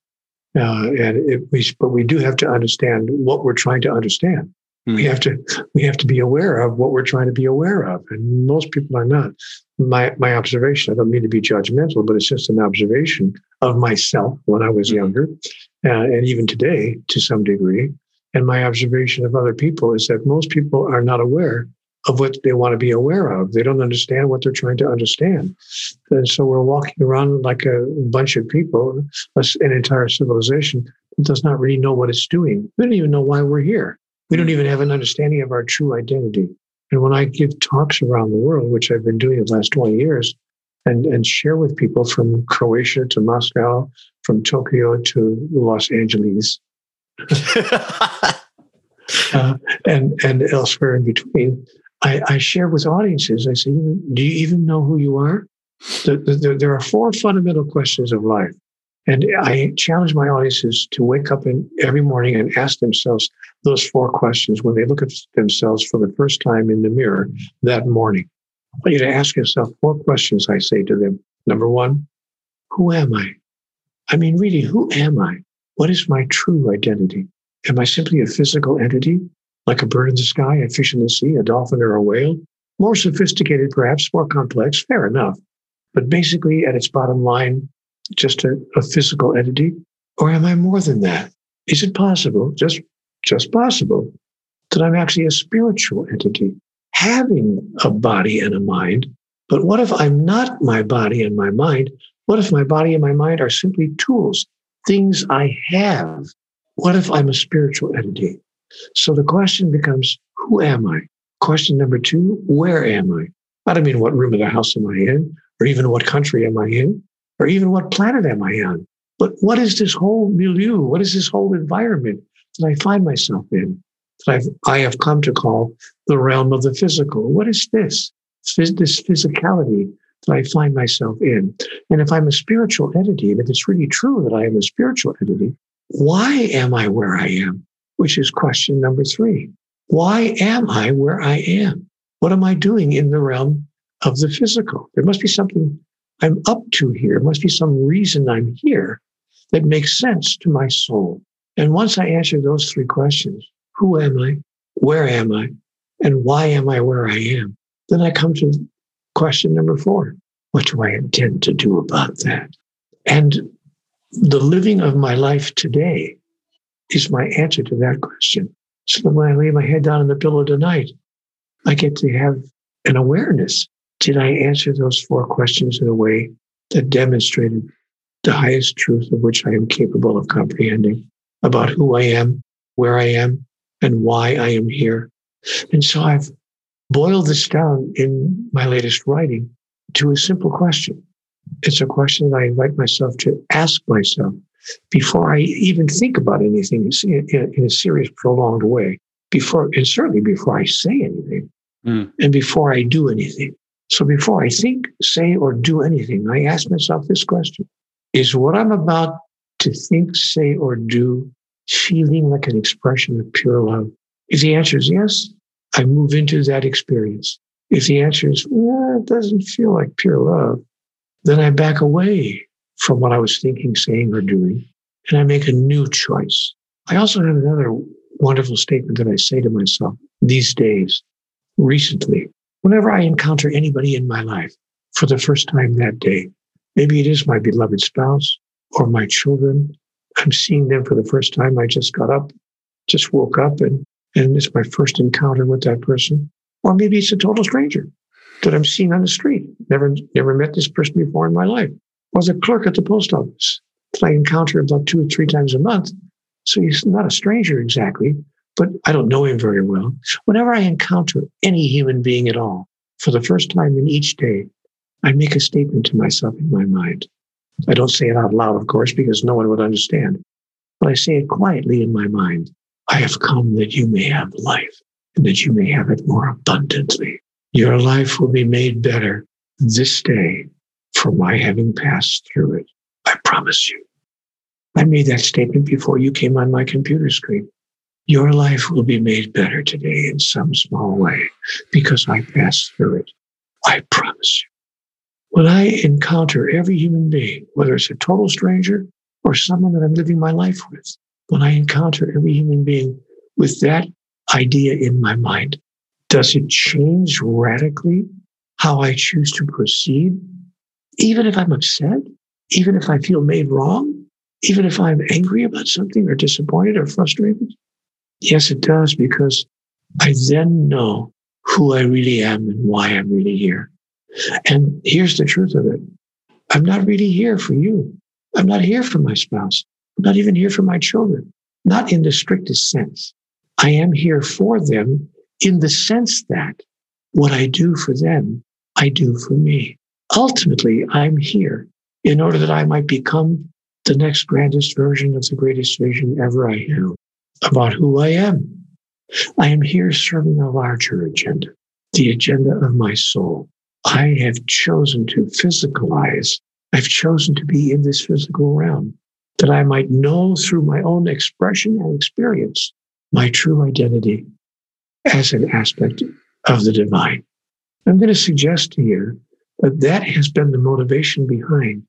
But we do have to understand what we're trying to understand. Mm-hmm. We have to be aware of what we're trying to be aware of, and most people are not. My observation, I don't mean to be judgmental, but it's just an observation of myself when I was younger, and even today to some degree. And my observation of other people is that most people are not aware of what they want to be aware of. They don't understand what they're trying to understand. And so we're walking around like a bunch of people, an entire civilization that does not really know what it's doing. We don't even know why we're here. We don't even have an understanding of our true identity. And when I give talks around the world, which I've been doing the last 20 years, and share with people from Croatia to Moscow, from Tokyo to Los Angeles, and elsewhere in between, I share with audiences. I say, do you even know who you are? There are four fundamental questions of life. And I challenge my audiences to wake up every morning and ask themselves those four questions when they look at themselves for the first time in the mirror that morning. I want you to ask yourself four questions, I say to them. Number one, who am I? I mean, really, who am I? What is my true identity? Am I simply a physical entity, like a bird in the sky, a fish in the sea, a dolphin or a whale? More sophisticated, perhaps, more complex, fair enough. But basically, at its bottom line, just a physical entity? Or am I more than that? Is it possible, just possible, that I'm actually a spiritual entity, having a body and a mind? But what if I'm not my body and my mind? What if my body and my mind are simply tools, things I have? What if I'm a spiritual entity? So the question becomes, who am I? Question number two, where am I? I don't mean what room of the house am I in, or even what country am I in, or even what planet am I on? But what is this whole milieu? What is this whole environment that I find myself in, that I have come to call the realm of the physical? What is this? This physicality that I find myself in. And if I'm a spiritual entity, and if it's really true that I am a spiritual entity, why am I where I am? Which is question number three. Why am I where I am? What am I doing in the realm of the physical? There must be something I'm up to here. There must be some reason I'm here that makes sense to my soul. And once I answer those three questions, who am I, where am I, and why am I where I am, then I come to question number four. What do I intend to do about that? And the living of my life today is my answer to that question. So that when I lay my head down on the pillow tonight, I get to have an awareness. Did I answer those four questions in a way that demonstrated the highest truth of which I am capable of comprehending about who I am, where I am, and why I am here? And so I've boiled this down in my latest writing to a simple question. It's a question that I invite myself to ask myself before I even think about anything in a serious, prolonged way, and certainly before I say anything and before I do anything. So before I think, say, or do anything, I ask myself this question. Is what I'm about to think, say, or do feeling like an expression of pure love? If the answer is yes, I move into that experience. If the answer is, well, it doesn't feel like pure love, then I back away from what I was thinking, saying, or doing, and I make a new choice. I also have another wonderful statement that I say to myself these days, recently. Whenever I encounter anybody in my life for the first time that day, maybe it is my beloved spouse or my children. I'm seeing them for the first time. I just got up, just woke up, and it's my first encounter with that person. Or maybe it's a total stranger that I'm seeing on the street. Never met this person before in my life. Or the clerk at the post office that I encounter about 2 or 3 times a month. So he's not a stranger exactly, but I don't know him very well. Whenever I encounter any human being at all, for the first time in each day, I make a statement to myself in my mind. I don't say it out loud, of course, because no one would understand. But I say it quietly in my mind. I have come that you may have life and that you may have it more abundantly. Your life will be made better this day for my having passed through it. I promise you. I made that statement before you came on my computer screen. Your life will be made better today in some small way because I passed through it. I promise you. When I encounter every human being, whether it's a total stranger or someone that I'm living my life with, when I encounter every human being with that idea in my mind, does it change radically how I choose to proceed? Even if I'm upset, even if I feel made wrong, even if I'm angry about something or disappointed or frustrated? Yes, it does, because I then know who I really am and why I'm really here. And here's the truth of it. I'm not really here for you. I'm not here for my spouse. I'm not even here for my children. Not in the strictest sense. I am here for them in the sense that what I do for them, I do for me. Ultimately, I'm here in order that I might become the next grandest version of the greatest vision ever I knew about who I am. I am here serving a larger agenda, the agenda of my soul. I have chosen to physicalize. I've chosen to be in this physical realm that I might know through my own expression and experience my true identity as an aspect of the divine. I'm going to suggest to you that that has been the motivation behind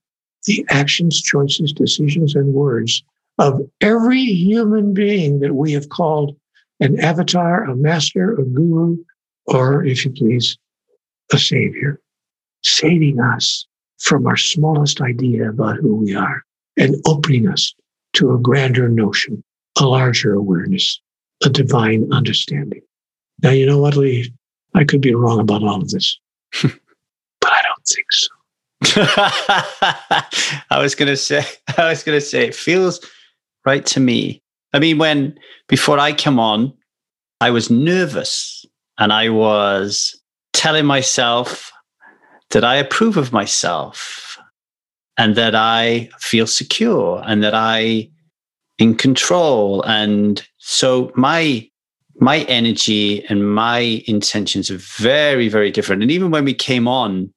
the actions, choices, decisions, and words of every human being that we have called an avatar, a master, a guru, or, if you please, a savior, saving us from our smallest idea about who we are and opening us to a grander notion, a larger awareness, a divine understanding. Now, you know what, Lee? I could be wrong about all of this, but I don't think so. I was going to say, it feels right to me. I mean, before I come on, I was nervous and I was telling myself that I approve of myself and that I feel secure and that I'm in control. And so my energy and my intentions are very, very different. And even when we came on,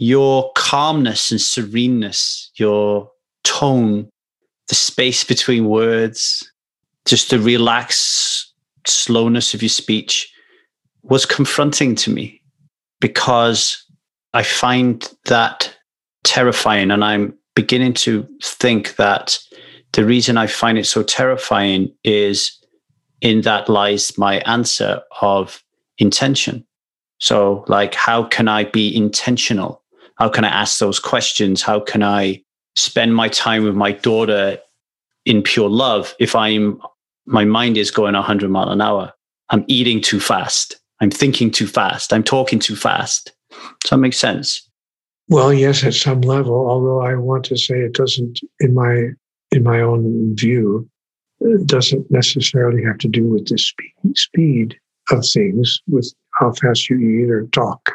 your calmness and sereneness, your tone, the space between words, just the relaxed slowness of your speech was confronting to me, because I find that terrifying. And I'm beginning to think that the reason I find it so terrifying is in that lies my answer of intention. So like, how can I be intentional? How can I ask those questions? How can I spend my time with my daughter in pure love if my mind is going 100 miles an hour? I'm eating too fast. I'm thinking too fast. I'm talking too fast. Does that make sense? Well, yes, at some level, although I want to say it doesn't, in my own view, it doesn't necessarily have to do with the speed of things, with how fast you eat or talk,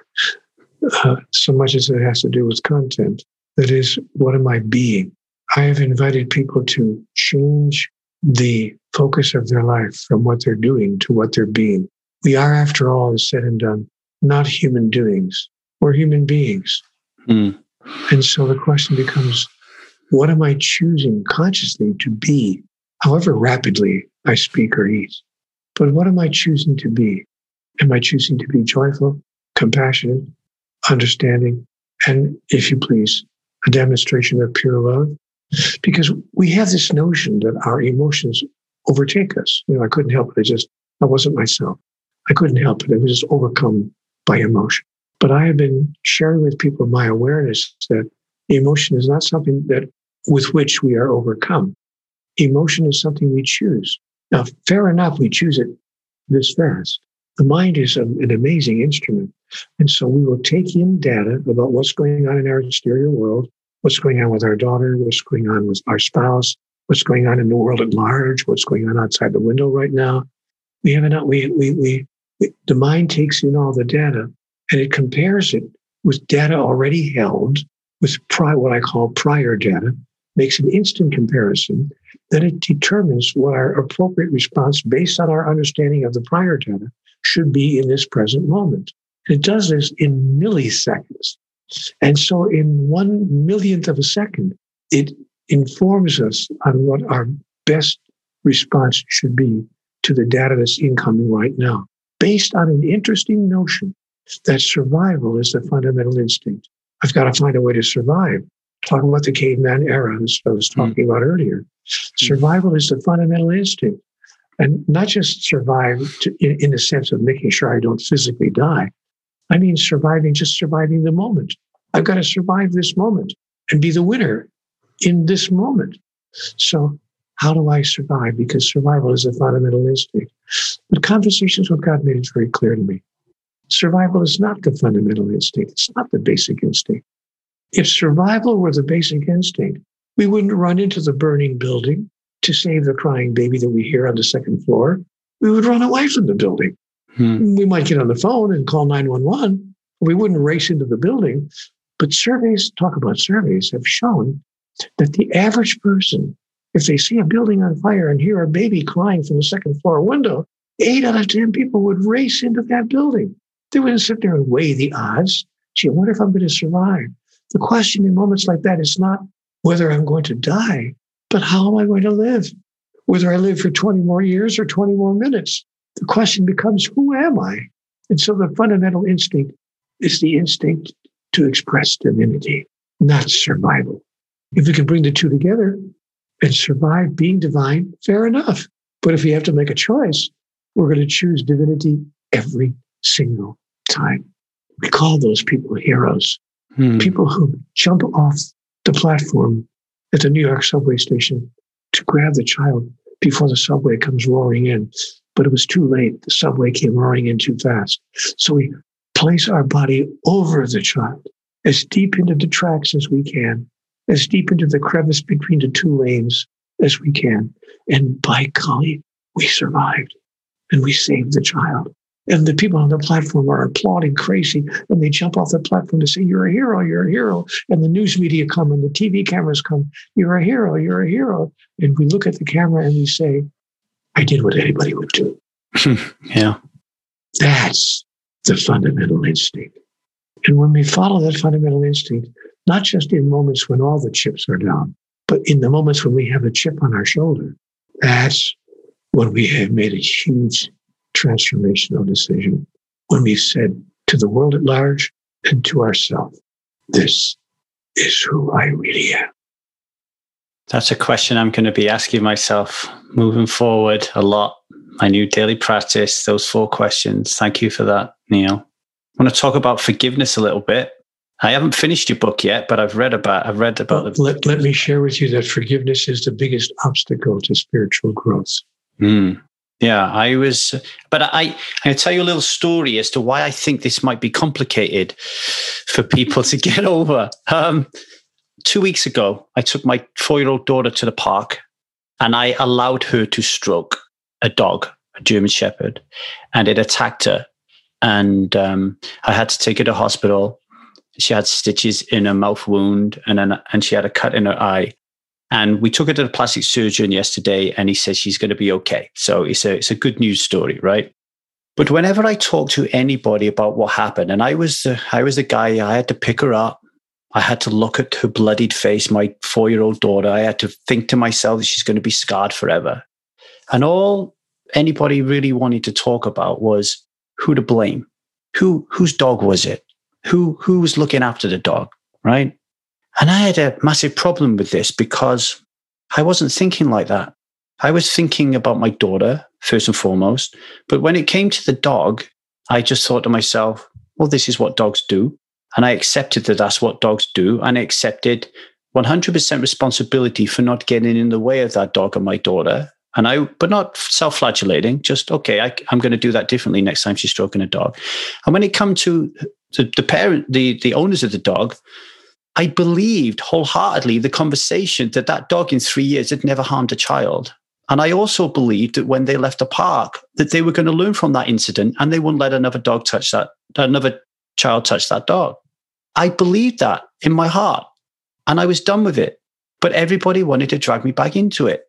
so much as it has to do with content. That is, what am I being? I have invited people to change the focus of their life from what they're doing to what they're being. We are, after all is said and done, not human doings. We're human beings. Mm. And so the question becomes, what am I choosing consciously to be, however rapidly I speak or eat? But what am I choosing to be? Am I choosing to be joyful, compassionate, understanding, and, if you please, a demonstration of pure love? Because we have this notion that our emotions overtake us. You know, I couldn't help it. I wasn't myself. I couldn't help it. I was just overcome by emotion. But I have been sharing with people my awareness that emotion is not something that with which we are overcome. Emotion is something we choose. Now, fair enough, we choose it this fast. The mind is an amazing instrument. And so we will take in data about what's going on in our exterior world. what's going on with our daughter, what's going on with our spouse, what's going on in the world at large, what's going on outside the window right now. We have enough, the mind takes in all the data and it compares it with data already held, with what I call prior data, makes an instant comparison. Then it determines what our appropriate response based on our understanding of the prior data should be in this present moment. It does this in milliseconds. And so in 1 millionth of a second, it informs us on what our best response should be to the data that's incoming right now, based on an interesting notion that survival is the fundamental instinct. I've got to find a way to survive. Talking about the caveman era I was talking about earlier. Survival is the fundamental instinct. And not just survive in the sense of making sure I don't physically die. I mean surviving, just surviving the moment. I've got to survive this moment and be the winner in this moment. So how do I survive? Because survival is a fundamental instinct. But Conversations with God made it very clear to me. Survival is not the fundamental instinct. It's not the basic instinct. If survival were the basic instinct, we wouldn't run into the burning building to save the crying baby that we hear on the second floor. We would run away from the building. We might get on the phone and call 911. We wouldn't race into the building. But surveys have shown that the average person, if they see a building on fire and hear a baby crying from the second floor window, 8 out of 10 people would race into that building. They wouldn't sit there and weigh the odds. Gee, I wonder if I'm going to survive. The question in moments like that is not whether I'm going to die, but how am I going to live? Whether I live for 20 more years or 20 more minutes, the question becomes, who am I? And so the fundamental instinct is the instinct to express divinity, not survival. If we can bring the two together and survive being divine, fair enough. But if we have to make a choice, we're going to choose divinity every single time. We call those people heroes. People who jump off the platform at the New York subway station to grab the child before the subway comes roaring in. But it was too late. The subway came roaring in too fast. So we place our body over the child, as deep into the tracks as we can, as deep into the crevice between the two lanes as we can. And by golly, we survived and we saved the child. And the people on the platform are applauding crazy, and they jump off the platform to say, "You're a hero, you're a hero." And the news media come, and the TV cameras come, "You're a hero, you're a hero." And we look at the camera and we say, "I did what anybody would do." Yeah. That's the fundamental instinct. And when we follow that fundamental instinct, not just in moments when all the chips are down, but in the moments when we have a chip on our shoulder, that's when we have made a huge transformational decision, when we said to the world at large and to ourselves, "This is who I really am." That's a question I'm going to be asking myself moving forward a lot. My new daily practice, those 4 questions. Thank you for that, Neale. I want to talk about forgiveness a little bit. I haven't finished your book yet, but I've read about it. Let me share with you that forgiveness is the biggest obstacle to spiritual growth. Yeah, I'll tell you a little story as to why I think this might be complicated for people to get over. 2 weeks ago, I took my 4-year-old daughter to the park and I allowed her to stroke a dog, a German Shepherd, and it attacked her. And I had to take her to hospital. She had stitches in her mouth wound and she had a cut in her eye. And we took her to the plastic surgeon yesterday and he says she's going to be okay. So it's a good news story, right? But whenever I talk to anybody about what happened, and I was the guy, I had to pick her up. I had to look at her bloodied face, my 4-year-old daughter. I had to think to myself that she's going to be scarred forever. And all anybody really wanted to talk about was who to blame. Whose dog was it? Who was looking after the dog, right? And I had a massive problem with this because I wasn't thinking like that. I was thinking about my daughter, first and foremost. But when it came to the dog, I just thought to myself, well, this is what dogs do. And I accepted that that's what dogs do. And I accepted 100% responsibility for not getting in the way of that dog and my daughter. And but not self-flagellating, just, okay, I'm going to do that differently next time she's stroking a dog. And when it comes to the parent, the owners of the dog, I believed wholeheartedly the conversation that that dog in 3 years had never harmed a child. And I also believed that when they left the park, that they were going to learn from that incident and they wouldn't let another child touch that dog. I believed that in my heart and I was done with it. But everybody wanted to drag me back into it.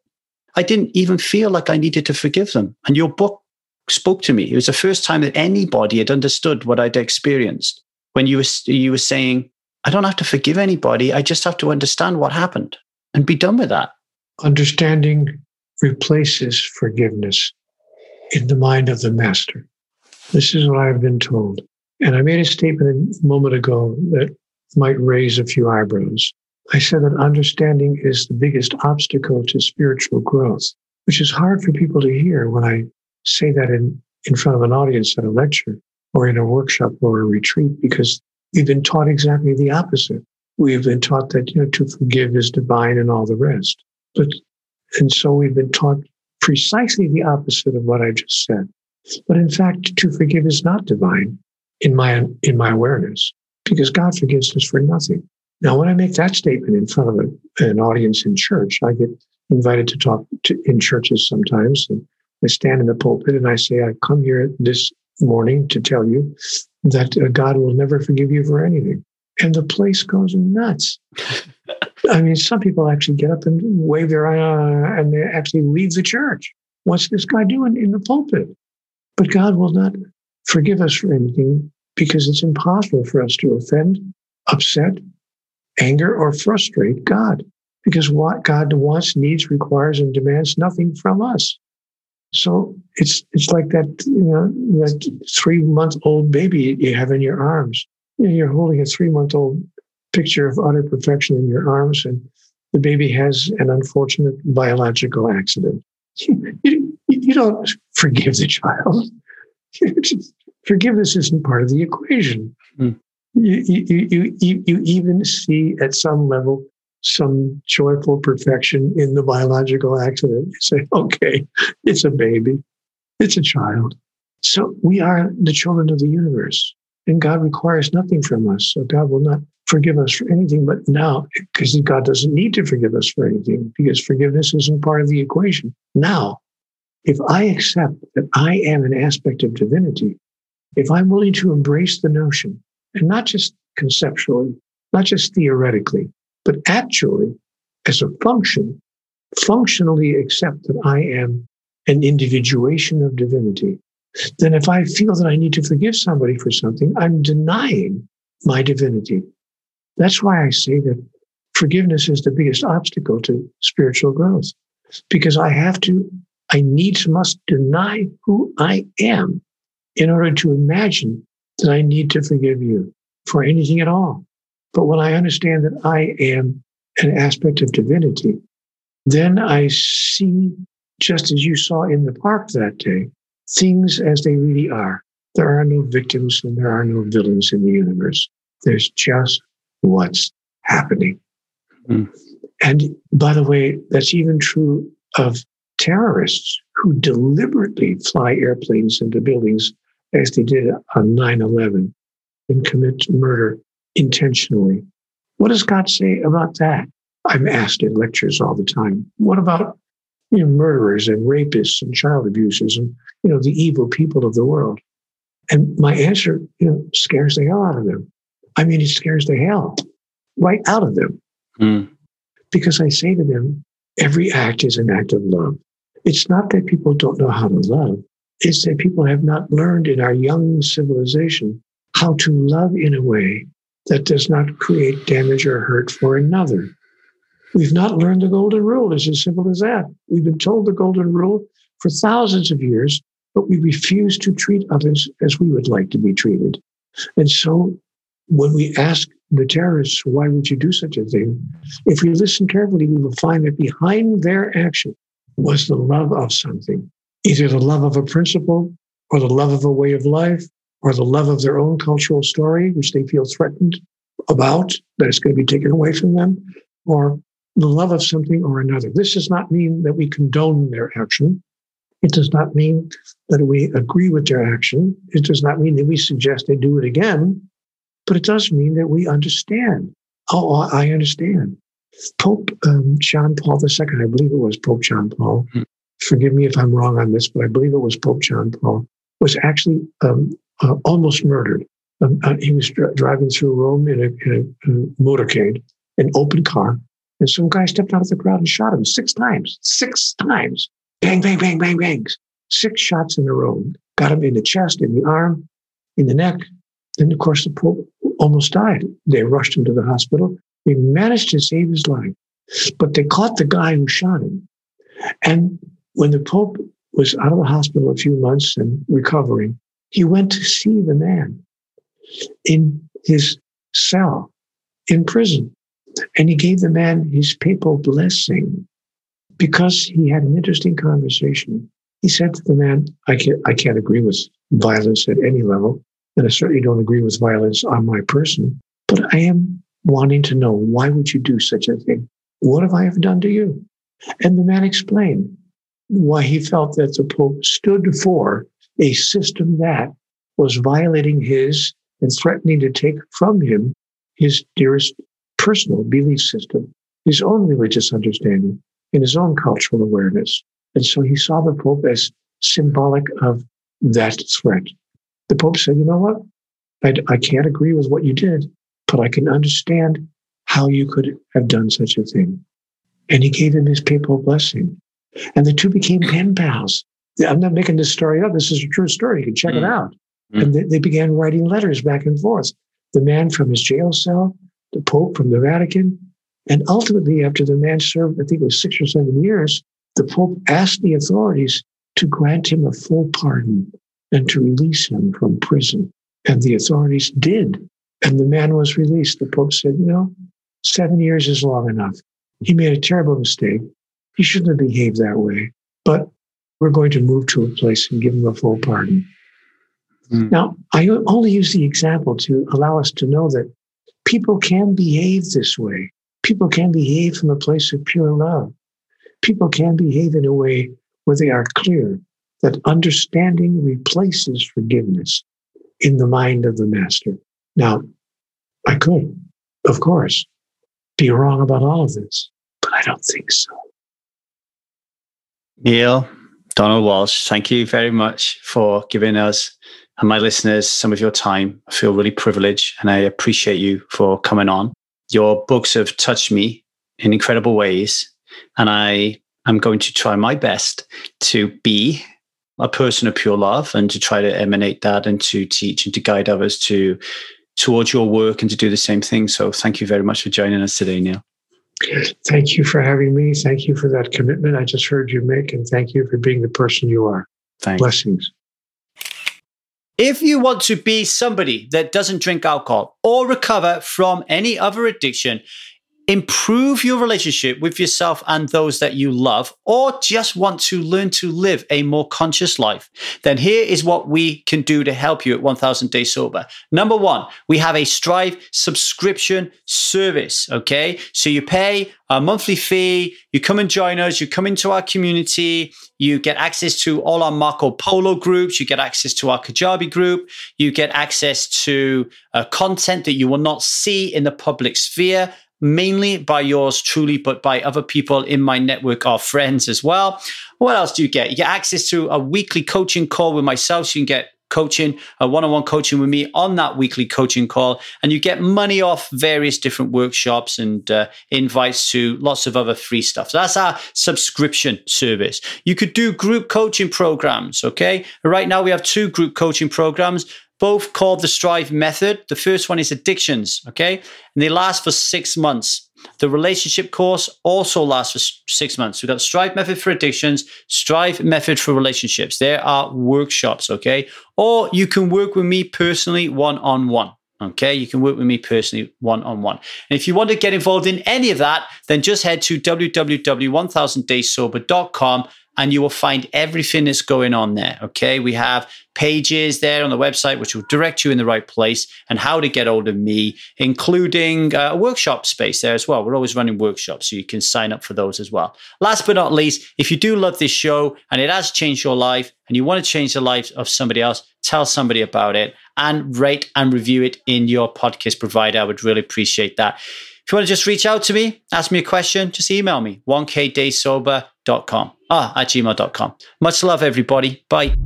I didn't even feel like I needed to forgive them. And your book spoke to me. It was the first time that anybody had understood what I'd experienced. When you were saying, I don't have to forgive anybody. I just have to understand what happened and be done with that. Understanding replaces forgiveness in the mind of the master. This is what I've been told. And I made a statement a moment ago that might raise a few eyebrows. I said that understanding is the biggest obstacle to spiritual growth, which is hard for people to hear when I say that in front of an audience at a lecture or in a workshop or a retreat, because we've been taught exactly the opposite. We've been taught that, to forgive is divine and all the rest. And so we've been taught precisely the opposite of what I just said. But in fact, to forgive is not divine in my awareness, because God forgives us for nothing. Now, when I make that statement in front of an audience in church, I get invited to talk in churches sometimes. And I stand in the pulpit and I say, I come here this morning to tell you that God will never forgive you for anything. And the place goes nuts. I mean, some people actually get up and wave their eye and they actually leave the church. What's this guy doing in the pulpit? But God will not forgive us for anything because it's impossible for us to offend, upset, anger, or frustrate God. Because what God wants, needs, requires, and demands nothing from us. So it's like that, that 3-month-old baby you have in your arms. You're holding a 3-month-old picture of utter perfection in your arms, and the baby has an unfortunate biological accident. You don't forgive the child. Forgiveness isn't part of the equation. Mm. You even see at some level some joyful perfection in the biological accident. You say, okay, it's a baby. It's a child. So we are the children of the universe. And God requires nothing from us. So God will not forgive us for anything. But now, because God doesn't need to forgive us for anything, because forgiveness isn't part of the equation. Now, if I accept that I am an aspect of divinity, if I'm willing to embrace the notion, and not just conceptually, not just theoretically, but actually, as a function, functionally accept that I am an individuation of divinity, then if I feel that I need to forgive somebody for something, I'm denying my divinity. That's why I say that forgiveness is the biggest obstacle to spiritual growth, because I must deny who I am in order to imagine that I need to forgive you for anything at all. But when I understand that I am an aspect of divinity, then I see, just as you saw in the park that day, things as they really are. There are no victims and there are no villains in the universe. There's just what's happening. Mm. And by the way, that's even true of terrorists who deliberately fly airplanes into buildings as they did on 9/11 and commit murder intentionally. What does God say about that? I'm asked in lectures all the time. What about murderers and rapists and child abusers and the evil people of the world? And my answer scares the hell out of them. I mean, it scares the hell right out of them. Mm. Because I say to them, every act is an act of love. It's not that people don't know how to love. It's that people have not learned in our young civilization how to love in a way that does not create damage or hurt for another. We've not learned the golden rule. It's as simple as that. We've been told the golden rule for thousands of years, but we refuse to treat others as we would like to be treated. And so when we ask the terrorists, why would you do such a thing? If we listen carefully, we will find that behind their action was the love of something, either the love of a principle or the love of a way of life or the love of their own cultural story, which they feel threatened about, that it's going to be taken away from them, or the love of something or another. This does not mean that we condone their action. It does not mean that we agree with their action. It does not mean that we suggest they do it again. But it does mean that we understand Oh, I understand. Pope John Paul II, I believe it was Pope John Paul. Mm. Forgive me if I'm wrong on this, but I believe it was Pope John Paul, was actually almost murdered. He was driving through Rome in a motorcade, an open car, and some guy stepped out of the crowd and shot him six times. Bang, bang, bang, bang, bang. 6 shots in a row. Got him in the chest, in the arm, in the neck. Then, of course, the Pope almost died. They rushed him to the hospital. They managed to save his life, but they caught the guy who shot him. And when the Pope was out of the hospital a few months and recovering, he went to see the man in his cell in prison. And he gave the man his papal blessing because he had an interesting conversation. He said to the man, I can't agree with violence at any level, and I certainly don't agree with violence on my person, but I am wanting to know, why would you do such a thing? What have I ever done to you? And the man explained why he felt that the Pope stood for a system that was violating his and threatening to take from him his dearest personal belief system, his own religious understanding, and his own cultural awareness. And so he saw the Pope as symbolic of that threat. The Pope said, you know what? I can't agree with what you did, but I can understand how you could have done such a thing. And he gave him his papal blessing. And the two became pen pals. I'm not making this story up. This is a true story. You can check it out. And they began writing letters back and forth. The man from his jail cell, the Pope from the Vatican. And ultimately, after the man served, I think it was 6 or 7 years, the Pope asked the authorities to grant him a full pardon and to release him from prison. And the authorities did. And the man was released. The Pope said, you know, 7 years is long enough. He made a terrible mistake. He shouldn't have behaved that way. But we're going to move to a place and give him a full pardon. Mm. Now, I only use the example to allow us to know that people can behave this way. People can behave from a place of pure love. People can behave in a way where they are clear that understanding replaces forgiveness in the mind of the master. Now, I could, of course, be wrong about all of this, but I don't think so. Neale Donald Walsch, thank you very much for giving us and my listeners some of your time. I feel really privileged and I appreciate you for coming on. Your books have touched me in incredible ways, and I am going to try my best to be a person of pure love and to try to emanate that and to teach and to guide others towards your work and to do the same thing. So thank you very much for joining us today, Neale. Thank you for having me. Thank you for that commitment I just heard you make. And thank you for being the person you are. Thanks. Blessings. If you want to be somebody that doesn't drink alcohol or recover from any other addiction, improve your relationship with yourself and those that you love, or just want to learn to live a more conscious life, then here is what we can do to help you at 1000 Days Sober. Number one, we have a Strive subscription service, okay? So you pay a monthly fee, you come and join us, you come into our community, you get access to all our Marco Polo groups, you get access to our Kajabi group, you get access to content that you will not see in the public sphere, mainly by yours truly, but by other people in my network, our friends as well. What else do you get? You get access to a weekly coaching call with myself, so you can get coaching, a one-on-one coaching with me on that weekly coaching call, and you get money off various different workshops and invites to lots of other free stuff. So that's our subscription service. You could do group coaching programs, okay? Right now we have 2 group coaching programs, both called the Strive Method. The first one is addictions, okay? And they last for 6 months. The relationship course also lasts for 6 months. We've got Strive Method for addictions, Strive Method for relationships. There are workshops, okay? Or you can work with me personally one-on-one, okay? You can work with me personally one-on-one. And if you want to get involved in any of that, then just head to www.1000dayssober.com and you will find everything that's going on there, okay? We have pages there on the website which will direct you in the right place and how to get hold of me, including a workshop space there as well. We're always running workshops, so you can sign up for those as well. Last but not least, if you do love this show and it has changed your life and you want to change the life of somebody else, tell somebody about it. and rate and review it in your podcast provider. I would really appreciate that. If you want to just reach out to me, ask me a question, just email me, 1kdaysober.com, at gmail.com. Much love, everybody. Bye.